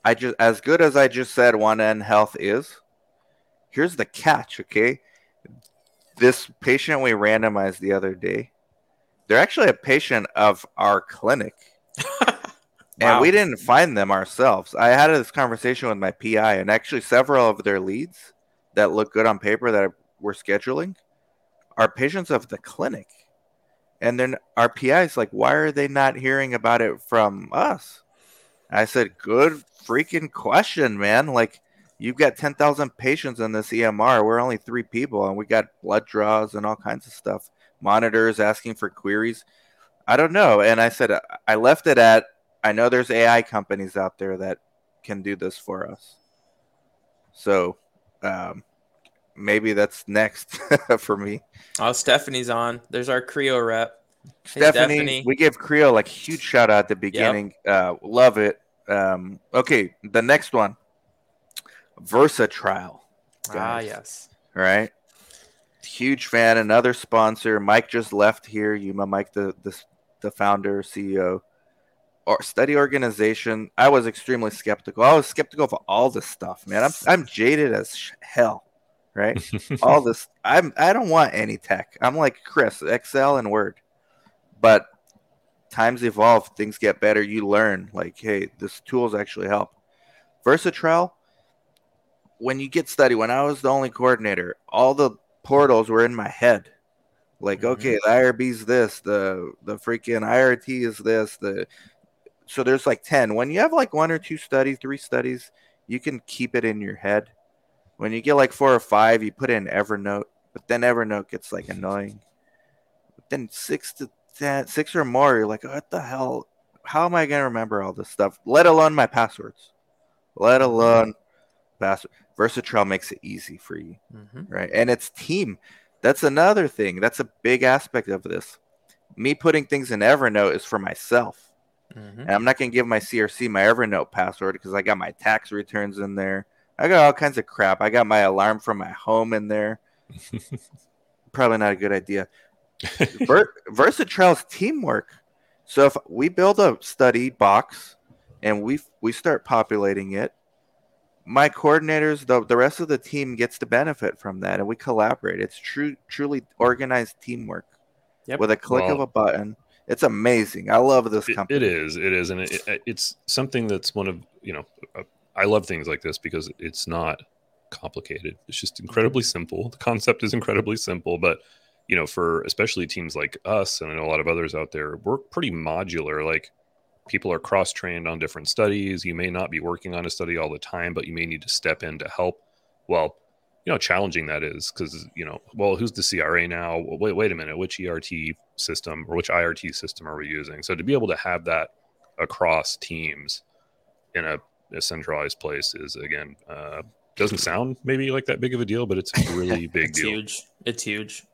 as good as I just said 1N Health is, here's the catch, okay? This patient we randomized the other day, they're actually a patient of our clinic. And we didn't find them ourselves. I had this conversation with my PI, and actually several of their leads that look good on paper that we're scheduling are patients of the clinic. And then our PI is like, why are they not hearing about it from us? I said, good freaking question, man. Like, you've got 10,000 patients in this EMR. We're only 3 people, and we got blood draws and all kinds of stuff. Monitors asking for queries. I don't know. And I said, I left it at, I know there's AI companies out there that can do this for us. So maybe that's next for me. Oh, Stephanie's on. There's our CRIO rep. Stephanie. We gave CRIO like huge shout out at the beginning. Yep. Love it. Okay, the next one. Versatrial. Yes. All right. Huge fan. Another sponsor. Mike just left here. Mike, the founder, CEO. Or study organization. I was extremely skeptical. I was skeptical of all this stuff, man. I'm jaded as hell, right? All this. I don't want any tech. I'm like Chris, Excel and Word. But times evolve, things get better. You learn, like, hey, this tools actually help. Versatrial. When you get study, when I was the only coordinator, all the portals were in my head. Like, okay, the IRB's this, the freaking IRT is this, so there's like 10. When you have like 1 or 2 studies, 3 studies, you can keep it in your head. When you get like 4 or 5, you put in Evernote, but then Evernote gets like annoying. But then 6 or more, you're like, what the hell? How am I going to remember all this stuff? Let alone my passwords. Let alone password. Versatrial makes it easy for you, right? And it's team. That's another thing. That's a big aspect of this. Me putting things in Evernote is for myself. And I'm not going to give my CRC my Evernote password because I got my tax returns in there. I got all kinds of crap. I got my alarm from my home in there. Probably not a good idea. Versatrial's teamwork. So if we build a study box and we start populating it, my coordinators, the rest of the team gets the benefit from that, and we collaborate. It's truly organized teamwork with a click of a button. It's amazing. I love this company. It is. And it's something that's one of, I love things like this because it's not complicated. It's just incredibly simple. The concept is incredibly simple, but, for especially teams like us and I know a lot of others out there, we're pretty modular. Like, people are cross-trained on different studies. You may not be working on a study all the time, but you may need to step in to help. Well, challenging that is because, who's the CRA now? Well, wait a minute, which ERT system or which IRT system are we using? So to be able to have that across teams in a centralized place is, again, doesn't sound maybe like that big of a deal, but it's a really big deal. It's huge.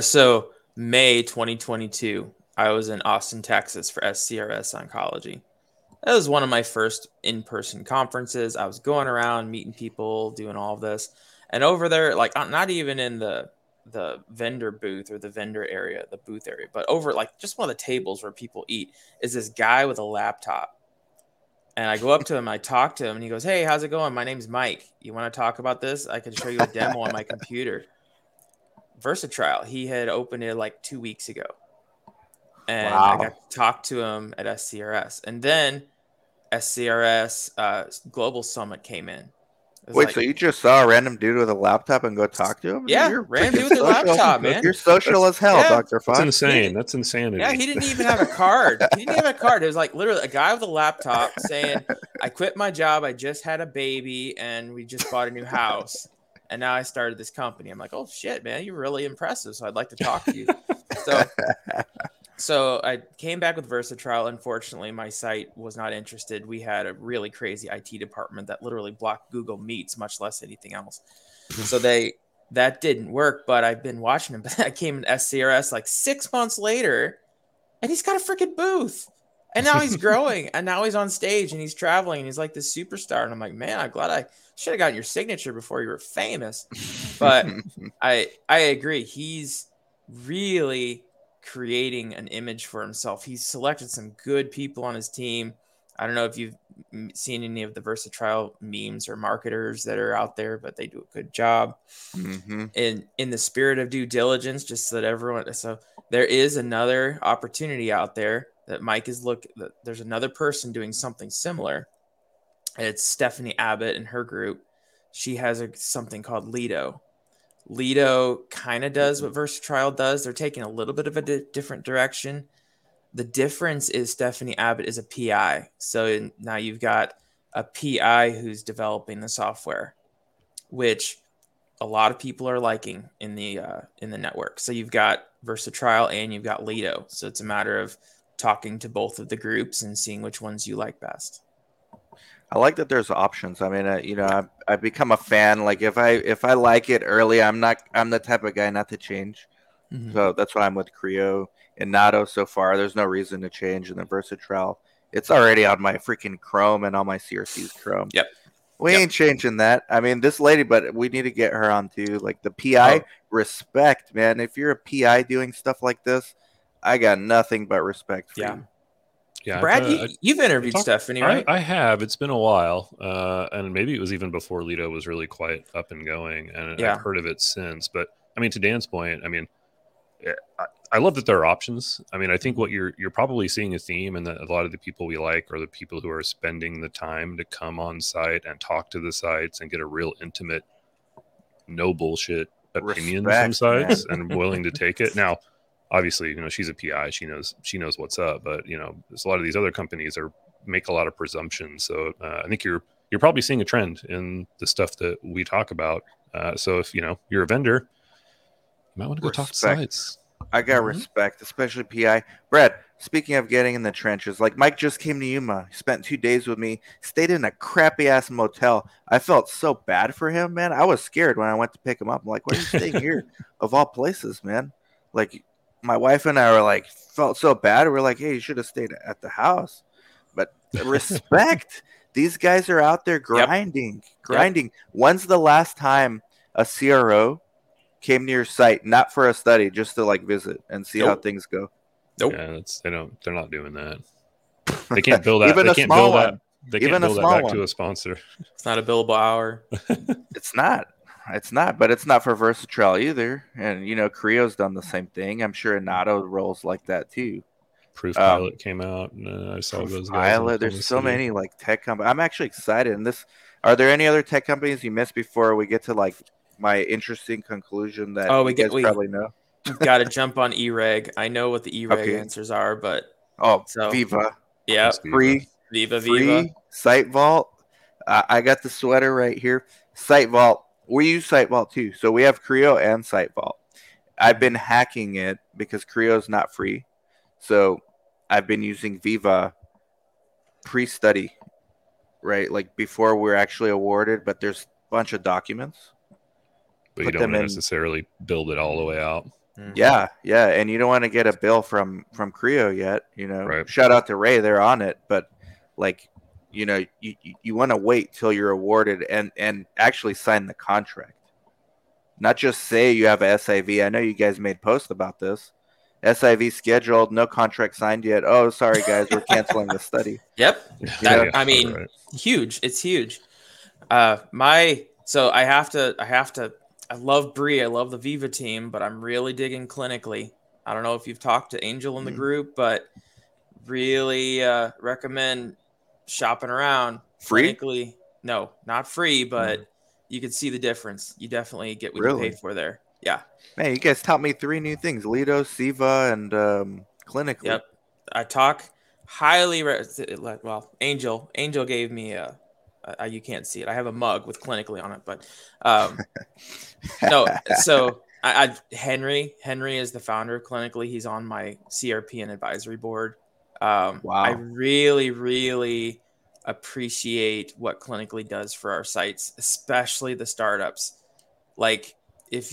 So May 2022, I was in Austin, Texas for SCRS Oncology. That was one of my first in-person conferences. I was going around, meeting people, doing all of this. And over there, like, not even in the vendor booth or the booth area, but over like just one of the tables where people eat is this guy with a laptop. And I go up to him, I talk to him, and he goes, hey, how's it going? My name's Mike. You want to talk about this? I can show you a demo on my computer. Versatrial. He had opened it like 2 weeks ago. And I got to talk to him at SCRS. And then SCRS Global Summit came in. Wait, so you just saw a random dude with a laptop and go talk to him? Yeah, random dude with a laptop, man. You're social as hell, Dr. Fox. That's insane. That's insanity. Yeah, he didn't even have a card. It was like literally a guy with a laptop saying, I quit my job. I just had a baby and we just bought a new house. And now I started this company. I'm like, oh, shit, man, you're really impressive. So I'd like to talk to you. So So I came back with Versatrial. Unfortunately, my site was not interested. We had a really crazy IT department that literally blocked Google Meets, much less anything else. So that didn't work, but I've been watching him. I came to SCRS like 6 months later, and he's got a freaking booth. And now he's growing, and now he's on stage, and he's traveling, and he's like this superstar. And I'm like, man, I'm glad I should have gotten your signature before you were famous. But I agree. He's really creating an image for himself. He's selected some good people on his team. I don't know if you've seen any of the Versatrial memes or marketers that are out there, but they do a good job. Mm-hmm. And in the spirit of due diligence, just so that everyone, so there is another opportunity out there. That Mike is there's another person doing something similar. It's Stephanie Abbott and her group. She has something called Lido. Lido kind of does what Versatrial does. They're taking a little bit of a different direction. The difference is Stephanie Abbott is a PI. So now you've got a PI who's developing the software, which a lot of people are liking in the network. So you've got Versatrial and you've got Lido. So it's a matter of talking to both of the groups and seeing which ones you like best. I like that there's options. I mean, I've become a fan. Like if I like it early, I'm the type of guy not to change. Mm-hmm. So that's why I'm with CRIO and Inato so far. There's no reason to change in the Versatrial. It's already on my freaking Chrome and all my CRC's Chrome. Yep. We ain't changing that. I mean, this lady, but we need to get her on too. Like the PI respect, man. If you're a PI doing stuff like this, I got nothing but respect for you. Yeah, Brad, you've interviewed Stephanie, right? I have. It's been a while. And maybe it was even before Lido was really quite up and going. And I've heard of it since. But, I mean, to Dan's point, I mean, I love that there are options. I mean, I think what you're probably seeing a theme in that a lot of the people we like are the people who are spending the time to come on site and talk to the sites and get a real intimate, no bullshit opinion from sites and willing to take it. Now, obviously, you know, she's a PI. She knows what's up. But, you know, there's a lot of these other companies make a lot of presumptions. So I think you're probably seeing a trend in the stuff that we talk about. So if, you know, you're a vendor, you might want to go talk to sites. I got respect, especially PI. Brad, speaking of getting in the trenches, like Mike just came to Yuma. He spent 2 days with me, stayed in a crappy-ass motel. I felt so bad for him, man. I was scared when I went to pick him up. I'm like, why are you staying here of all places, man? Like, my wife and I were like, felt so bad. We're like, hey, you should have stayed at the house. But respect. These guys are out there grinding. When's the last time a CRO came to your site, not for a study, just to like visit and see how things go? Nope. Yeah, they're not doing that. They can't build that. Even they a can't small build one. That. They Even can't build that back one. To a sponsor. It's not a billable hour. It's not. It's not, but it's not for Versatrial either. And, you know, CRIO's done the same thing. I'm sure Inato rolls like that too. Proof Pilot came out. And I saw those guys. There's so many like tech companies. I'm actually excited. And are there any other tech companies you missed before we get to like my interesting conclusion that you guys probably know? You've got to jump on E-Reg. I know what the E-Reg answers are, but. Veeva. Yeah. Free. Veeva. Site Vault. I got the sweater right here. Site Vault. We use Site Vault too. So we have CRIO and Site Vault. I've been hacking it because CRIO is not free. So I've been using Veeva pre-study, right? Like before we're actually awarded, but there's a bunch of documents. But you don't want to necessarily build it all the way out. Mm-hmm. Yeah. And you don't want to get a bill from CRIO yet. You know, Shout out to Ray. They're on it. But like, you know, you want to wait till you're awarded and actually sign the contract. Not just say you have a SIV. I know you guys made posts about this. SIV scheduled, no contract signed yet. Oh, sorry, guys, we're canceling the study. Yep. Huge. It's huge. I love Bree. I love the Veeva team, but I'm really digging Clinically. I don't know if you've talked to Angel in the group, but really recommend shopping around. Free? No, not free, but you can see the difference. You definitely get what you pay for there. Yeah. Man, you guys taught me three new things: Lido, Sieva, and Clinically. Yep. I talk highly. Angel gave me a you can't see it. I have a mug with Clinically on it, but no. So Henry is the founder of Clinically. He's on my CRPN advisory board. Wow. I really, really appreciate what Clinically does for our sites, especially the startups. Like if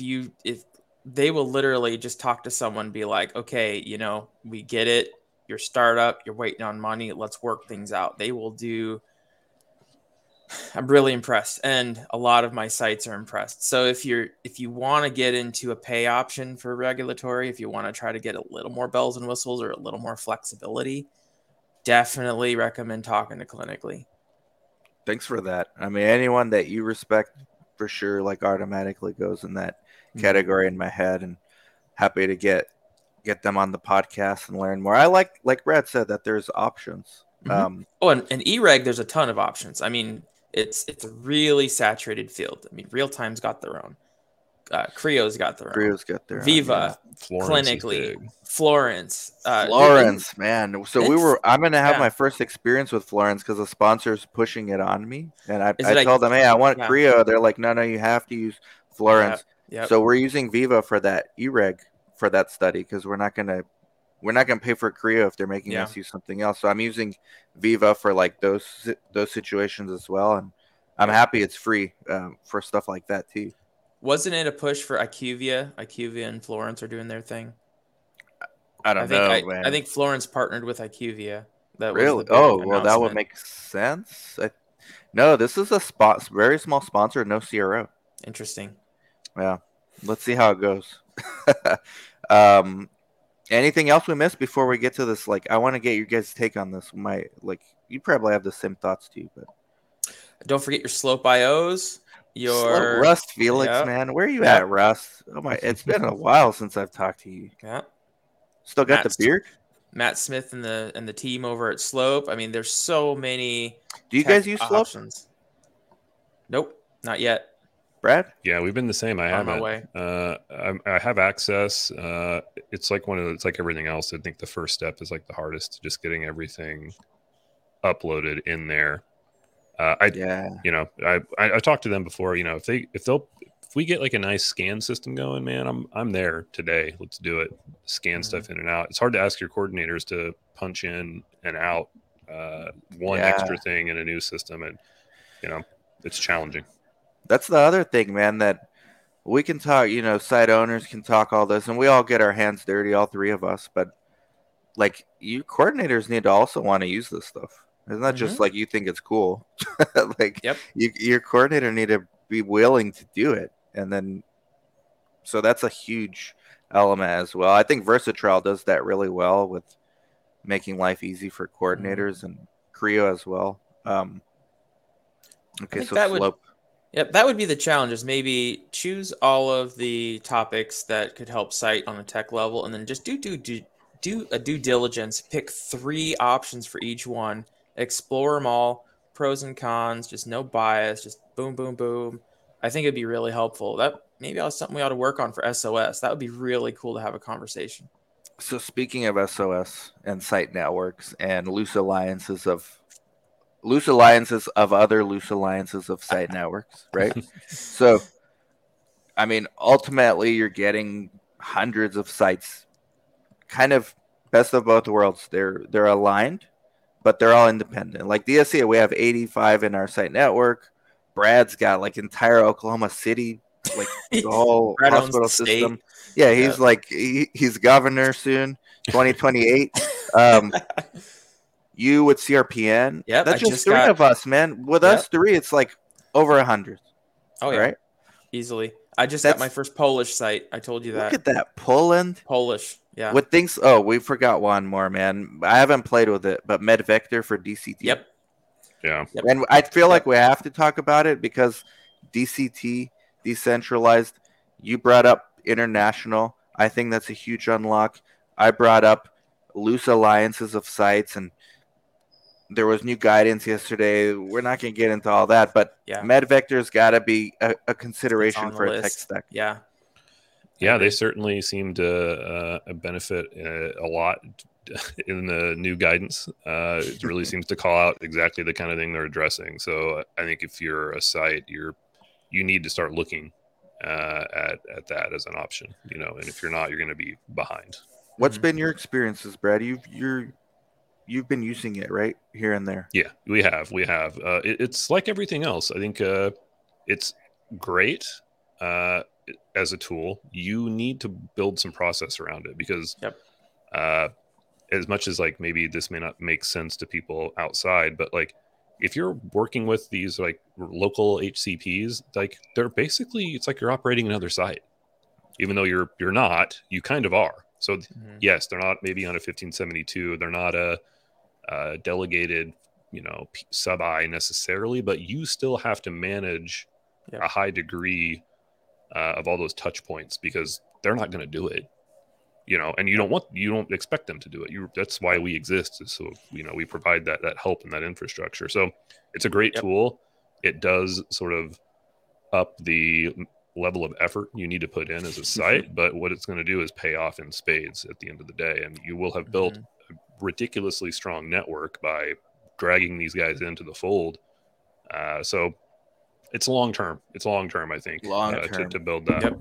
they will literally just talk to someone and be like, okay, you know, we get it. Your startup, you're waiting on money. Let's work things out. They will do. I'm really impressed. And a lot of my sites are impressed. So if you want to get into a pay option for regulatory, if you want to try to get a little more bells and whistles or a little more flexibility, definitely recommend talking to Clinically. Thanks for that. I mean, anyone that you respect for sure, like automatically goes in that category in my head, and happy to get them on the podcast and learn more. I like Brad said, that there's options. And E-Reg, there's a ton of options. I mean, it's a really saturated field. I mean, Real-Time's got their own. CRIO's got their own. Veeva, yeah. Clinically, Florence, man. So I'm going to have my first experience with Florence because the sponsor's pushing it on me. And I told them, hey, I want CRIO. They're like, no, you have to use Florence. Yep. So we're using Veeva for that E-Reg for that study because we're not going to pay for CRIO if they're making us use something else. So I'm using Veeva for like those situations as well. And I'm happy it's free for stuff like that too. Wasn't it a push for IQVIA? IQVIA and Florence are doing their thing. I don't know, man. I think Florence partnered with IQVIA. That really? Was oh, well, that would make sense. No, this is a spot, very small sponsor, no CRO. Interesting. Yeah. Let's see how it goes. Anything else we missed before we get to this? Like, I want to get your guys' take on this. You probably have the same thoughts too, but don't forget your Slope IOs. Your Rust Felix, man, where are you at, Rust? Oh my, it's been a while since I've talked to you. Yeah, still got Matt, the beard. Matt Smith and the team over at Slope. I mean, there's so many. Do you guys use Slope? Nope, not yet. Brad? Yeah, we've been the same. I haven't. I have access. It's like everything else. I think the first step is like the hardest, just getting everything uploaded in there. I talked to them before. You know, if we get like a nice scan system going, man, I'm there today. Let's do it. Scan stuff in and out. It's hard to ask your coordinators to punch in and out one extra thing in a new system, and you know, it's challenging. That's the other thing, man, that we can talk, you know, site owners can talk all this, and we all get our hands dirty, all three of us, but like you coordinators need to also want to use this stuff. It's not just like you think it's cool. Your coordinator need to be willing to do it. And then, so that's a huge element as well. I think Versatrial does that really well with making life easy for coordinators and CRIO as well. Okay, so Slope. Yep, that would be the challenge, is maybe choose all of the topics that could help site on a tech level, and then just do a due diligence, pick 3 options for each one, explore them all, pros and cons, just no bias, just boom, boom, boom. I think it'd be really helpful. That maybe that's something we ought to work on for SOS. That would be really cool to have a conversation. So speaking of SOS and site networks and loose alliances of site networks, right? So, I mean, ultimately you're getting hundreds of sites, kind of best of both worlds. They're aligned, but they're all independent. Like DSCS, we have 85 in our site network. Brad's got like entire Oklahoma City, like the whole hospital system. Yeah, he's he's governor soon, 2028. You with CRPN. Yeah, that's just three of us, man. With us three, it's like over 100. Oh, yeah. Right? Easily. I just got my first Polish site. I told you that. Look at that. Poland. Polish. Yeah. With things. Oh, we forgot one more, man. I haven't played with it, but MedVector for DCT. Yep. Yeah. And I feel like we have to talk about it because DCT, decentralized, you brought up international. I think that's a huge unlock. I brought up loose alliances of sites, and there was new guidance yesterday. We're not going to get into all that, but MedVector's got to be a consideration for a tech stack. Yeah. Yeah, they certainly seem to benefit a lot in the new guidance. It really seems to call out exactly the kind of thing they're addressing. So I think if you're a site, you need to start looking at that as an option, you know, and if you're not, you're going to be behind. What's been your experiences, Brad? You've been using it right here and there. Yeah, we have. It's like everything else. I think it's great as a tool. You need to build some process around it because as much as like maybe this may not make sense to people outside, but like if you're working with these like local HCPs, like they're basically, it's like you're operating another site, even though you're not, you kind of are. So yes, they're not maybe on a 1572. They're not a delegated, you know, sub-I necessarily, but you still have to manage a high degree of all those touch points because they're not going to do it, you know, and you don't expect them to do it. That's why we exist. Is so, you know, we provide that help and that infrastructure. So it's a great tool. It does sort of up the level of effort you need to put in as a site, but what it's going to do is pay off in spades at the end of the day. And you will have built a ridiculously strong network by dragging these guys into the fold. So it's long-term. It's long-term, I think, to build that. Yep.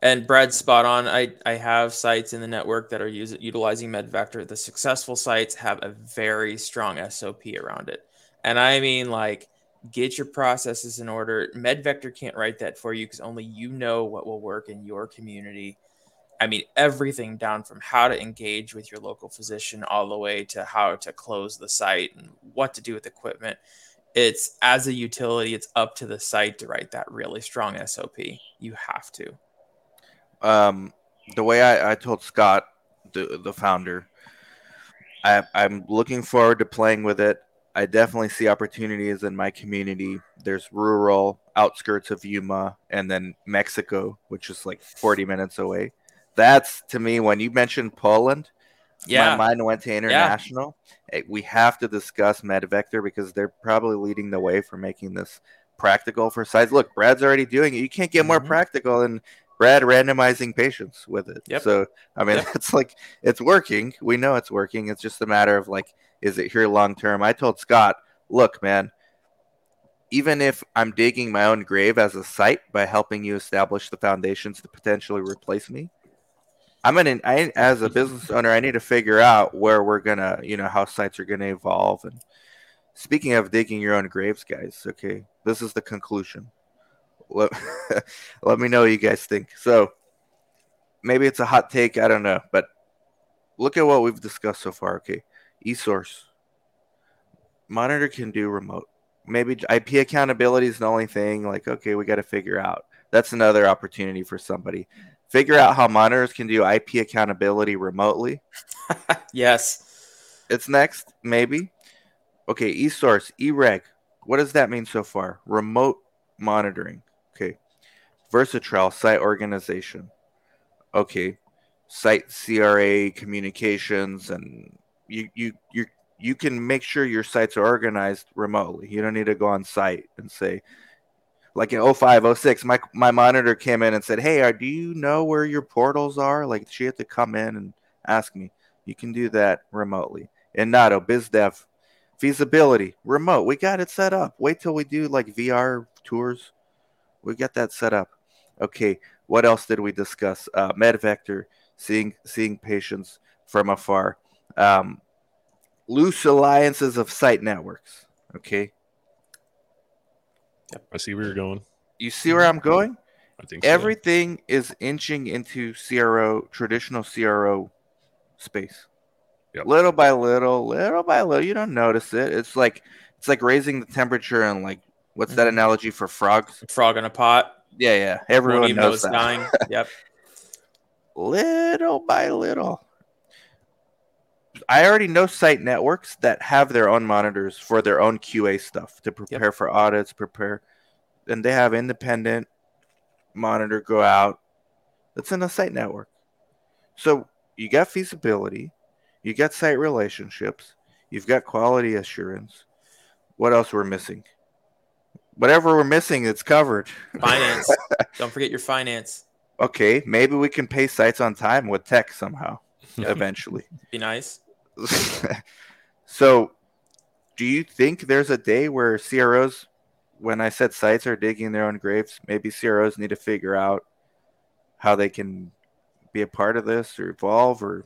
And Brad's spot on. I have sites in the network that are utilizing MedVector. The successful sites have a very strong SOP around it. And I mean, like, get your processes in order. MedVector can't write that for you because only you know what will work in your community. I mean, everything down from how to engage with your local physician all the way to how to close the site and what to do with equipment. It's as a utility, it's up to the site to write that really strong SOP. You have to. The way I told Scott, the founder, I'm looking forward to playing with it. I definitely see opportunities in my community. There's rural outskirts of Yuma and then Mexico, which is like 40 minutes away. That's, to me, when you mentioned Poland, my mind went to international. Yeah. We have to discuss MedVector because they're probably leading the way for making this practical for sites. Look, Brad's already doing it. You can't get more practical than Brad randomizing patients with it. Yep. So, I mean, it's like, it's working. We know it's working. It's just a matter of like, is it here long term? I told Scott, look, man, even if I'm digging my own grave as a site by helping you establish the foundations to potentially replace me, I as a business owner, I need to figure out where we're going to, you know, how sites are going to evolve. And speaking of digging your own graves, guys, okay, this is the conclusion. Let me know what you guys think. So maybe it's a hot take. I don't know. But look at what we've discussed so far. Okay. eSource. Monitor can do remote. Maybe IP accountability is the only thing. Like, okay, we got to figure out. That's another opportunity for somebody. Figure out how monitors can do IP accountability remotely. Yes. It's next, maybe. Okay, eSource, eReg. What does that mean so far? Remote monitoring. Okay. Versatrial, site organization. Okay. Site CRA communications, and you can make sure your sites are organized remotely. You don't need to go on site and say, like in 05, 06, my monitor came in and said, hey, do you know where your portals are? Like, she had to come in and ask me. You can do that remotely. Inato, BizDev, feasibility, remote. We got it set up. Wait till we do like VR tours. We got that set up. Okay, what else did we discuss? MedVector, seeing patients from afar. Loose alliances of site networks. Okay. I see where you're going. You see where I'm going? I think so. Everything is inching into traditional CRO space. Yep. Little by little. You don't notice it. It's like raising the temperature and like, what's that analogy for frogs? Frog in a pot. Yeah. Everyone knows that. Dying. Yep. Little by little. I already know site networks that have their own monitors for their own QA stuff to prepare for audits, and they have independent monitor go out. It's in a site network. So you got feasibility, you got site relationships, you've got quality assurance. What else we're missing? Whatever we're missing, it's covered. Finance. Don't forget your finance. Okay, maybe we can pay sites on time with tech somehow. Eventually. Be nice. So do you think there's a day where CROs when I said sites are digging their own graves, maybe CROs need to figure out how they can be a part of this or evolve. Or,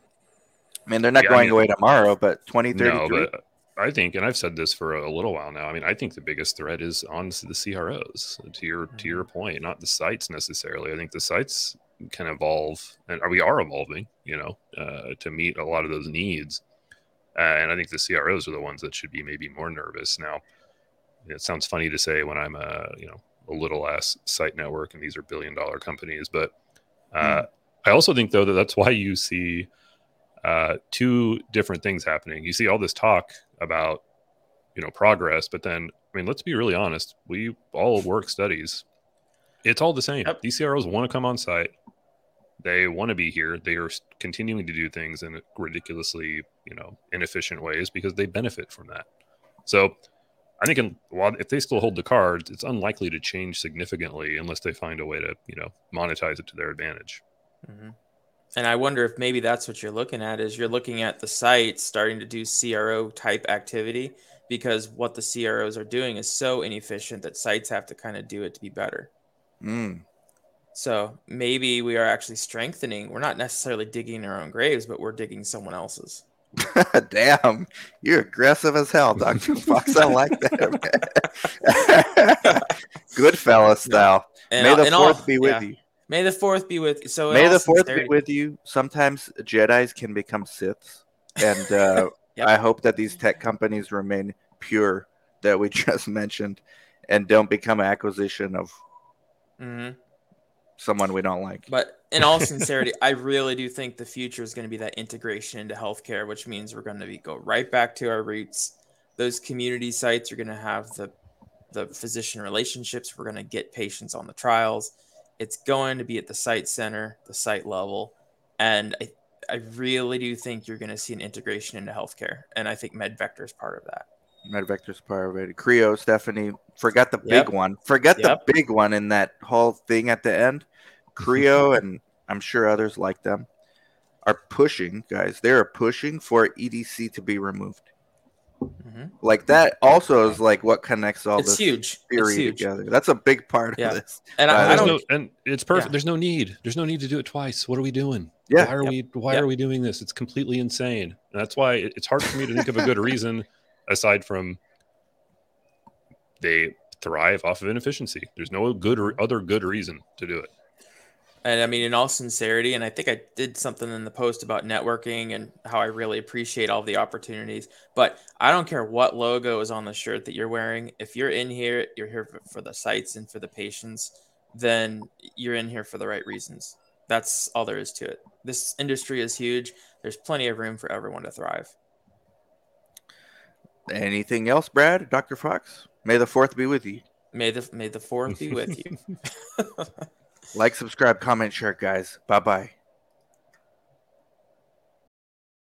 I mean, they're not going away tomorrow, but 2033. No, but I think, and I've said this for a little while now, I mean, I think the biggest threat is on the CROs, to your point, not the sites necessarily. I think the sites can evolve, and we are evolving, to meet a lot of those needs. And I think the CROs are the ones that should be maybe more nervous now. It sounds funny to say when I'm a little ass site network and these are billion-dollar companies, but I also think though that that's why you see two different things happening. You see all this talk about progress, but then let's be really honest. We all work studies. It's all the same. Yep. These CROs want to come on site. They want to be here. They are continuing to do things in ridiculously inefficient ways because they benefit from that. So I think if they still hold the cards, it's unlikely to change significantly unless they find a way to, monetize it to their advantage. Mm-hmm. And I wonder if maybe that's what you're looking at is you're looking at the sites starting to do CRO type activity because what the CROs are doing is so inefficient that sites have to kind of do it to be better. Mm. So maybe we are actually strengthening. We're not necessarily digging our own graves, but we're digging someone else's. Damn, you're aggressive as hell, Dr. Fox. I like that, man. Goodfella style. And May the 4th be with you. May the 4th be with you. So May the 4th be with you. Sometimes Jedis can become Siths. And I hope that these tech companies remain pure that we just mentioned and don't become an acquisition of someone we don't like. But in all sincerity, I really do think the future is going to be that integration into healthcare, which means we're going to go right back to our roots. Those community sites are going to have the physician relationships. We're going to get patients on the trials. It's going to be at the site center, the site level. And I really do think you're going to see an integration into healthcare. And I think MedVector is part of that. MedVector's part of it. CRIO, Stephanie, forgot the big one. Forgot the big one in that whole thing at the end. CRIO, and I'm sure others like them, are pushing, guys. They're pushing for EDC to be removed. Mm-hmm. Like that also is like what connects all this theory together. That's a big part of this. And I don't. And it's perfect. Yeah. There's no need. There's no need to do it twice. What are we doing? Yeah. Why are we doing this? It's completely insane. And that's why it's hard for me to think of a good reason. Aside from they thrive off of inefficiency. There's no other good reason to do it. And I mean, in all sincerity, and I think I did something in the post about networking and how I really appreciate all the opportunities, but I don't care what logo is on the shirt that you're wearing. If you're in here, you're here for the sites and for the patients, then you're in here for the right reasons. That's all there is to it. This industry is huge. There's plenty of room for everyone to thrive. Anything else, Brad? Dr. Fox? May the 4th be with you. May the 4th be with you. Like, subscribe, comment, share, guys. Bye-bye.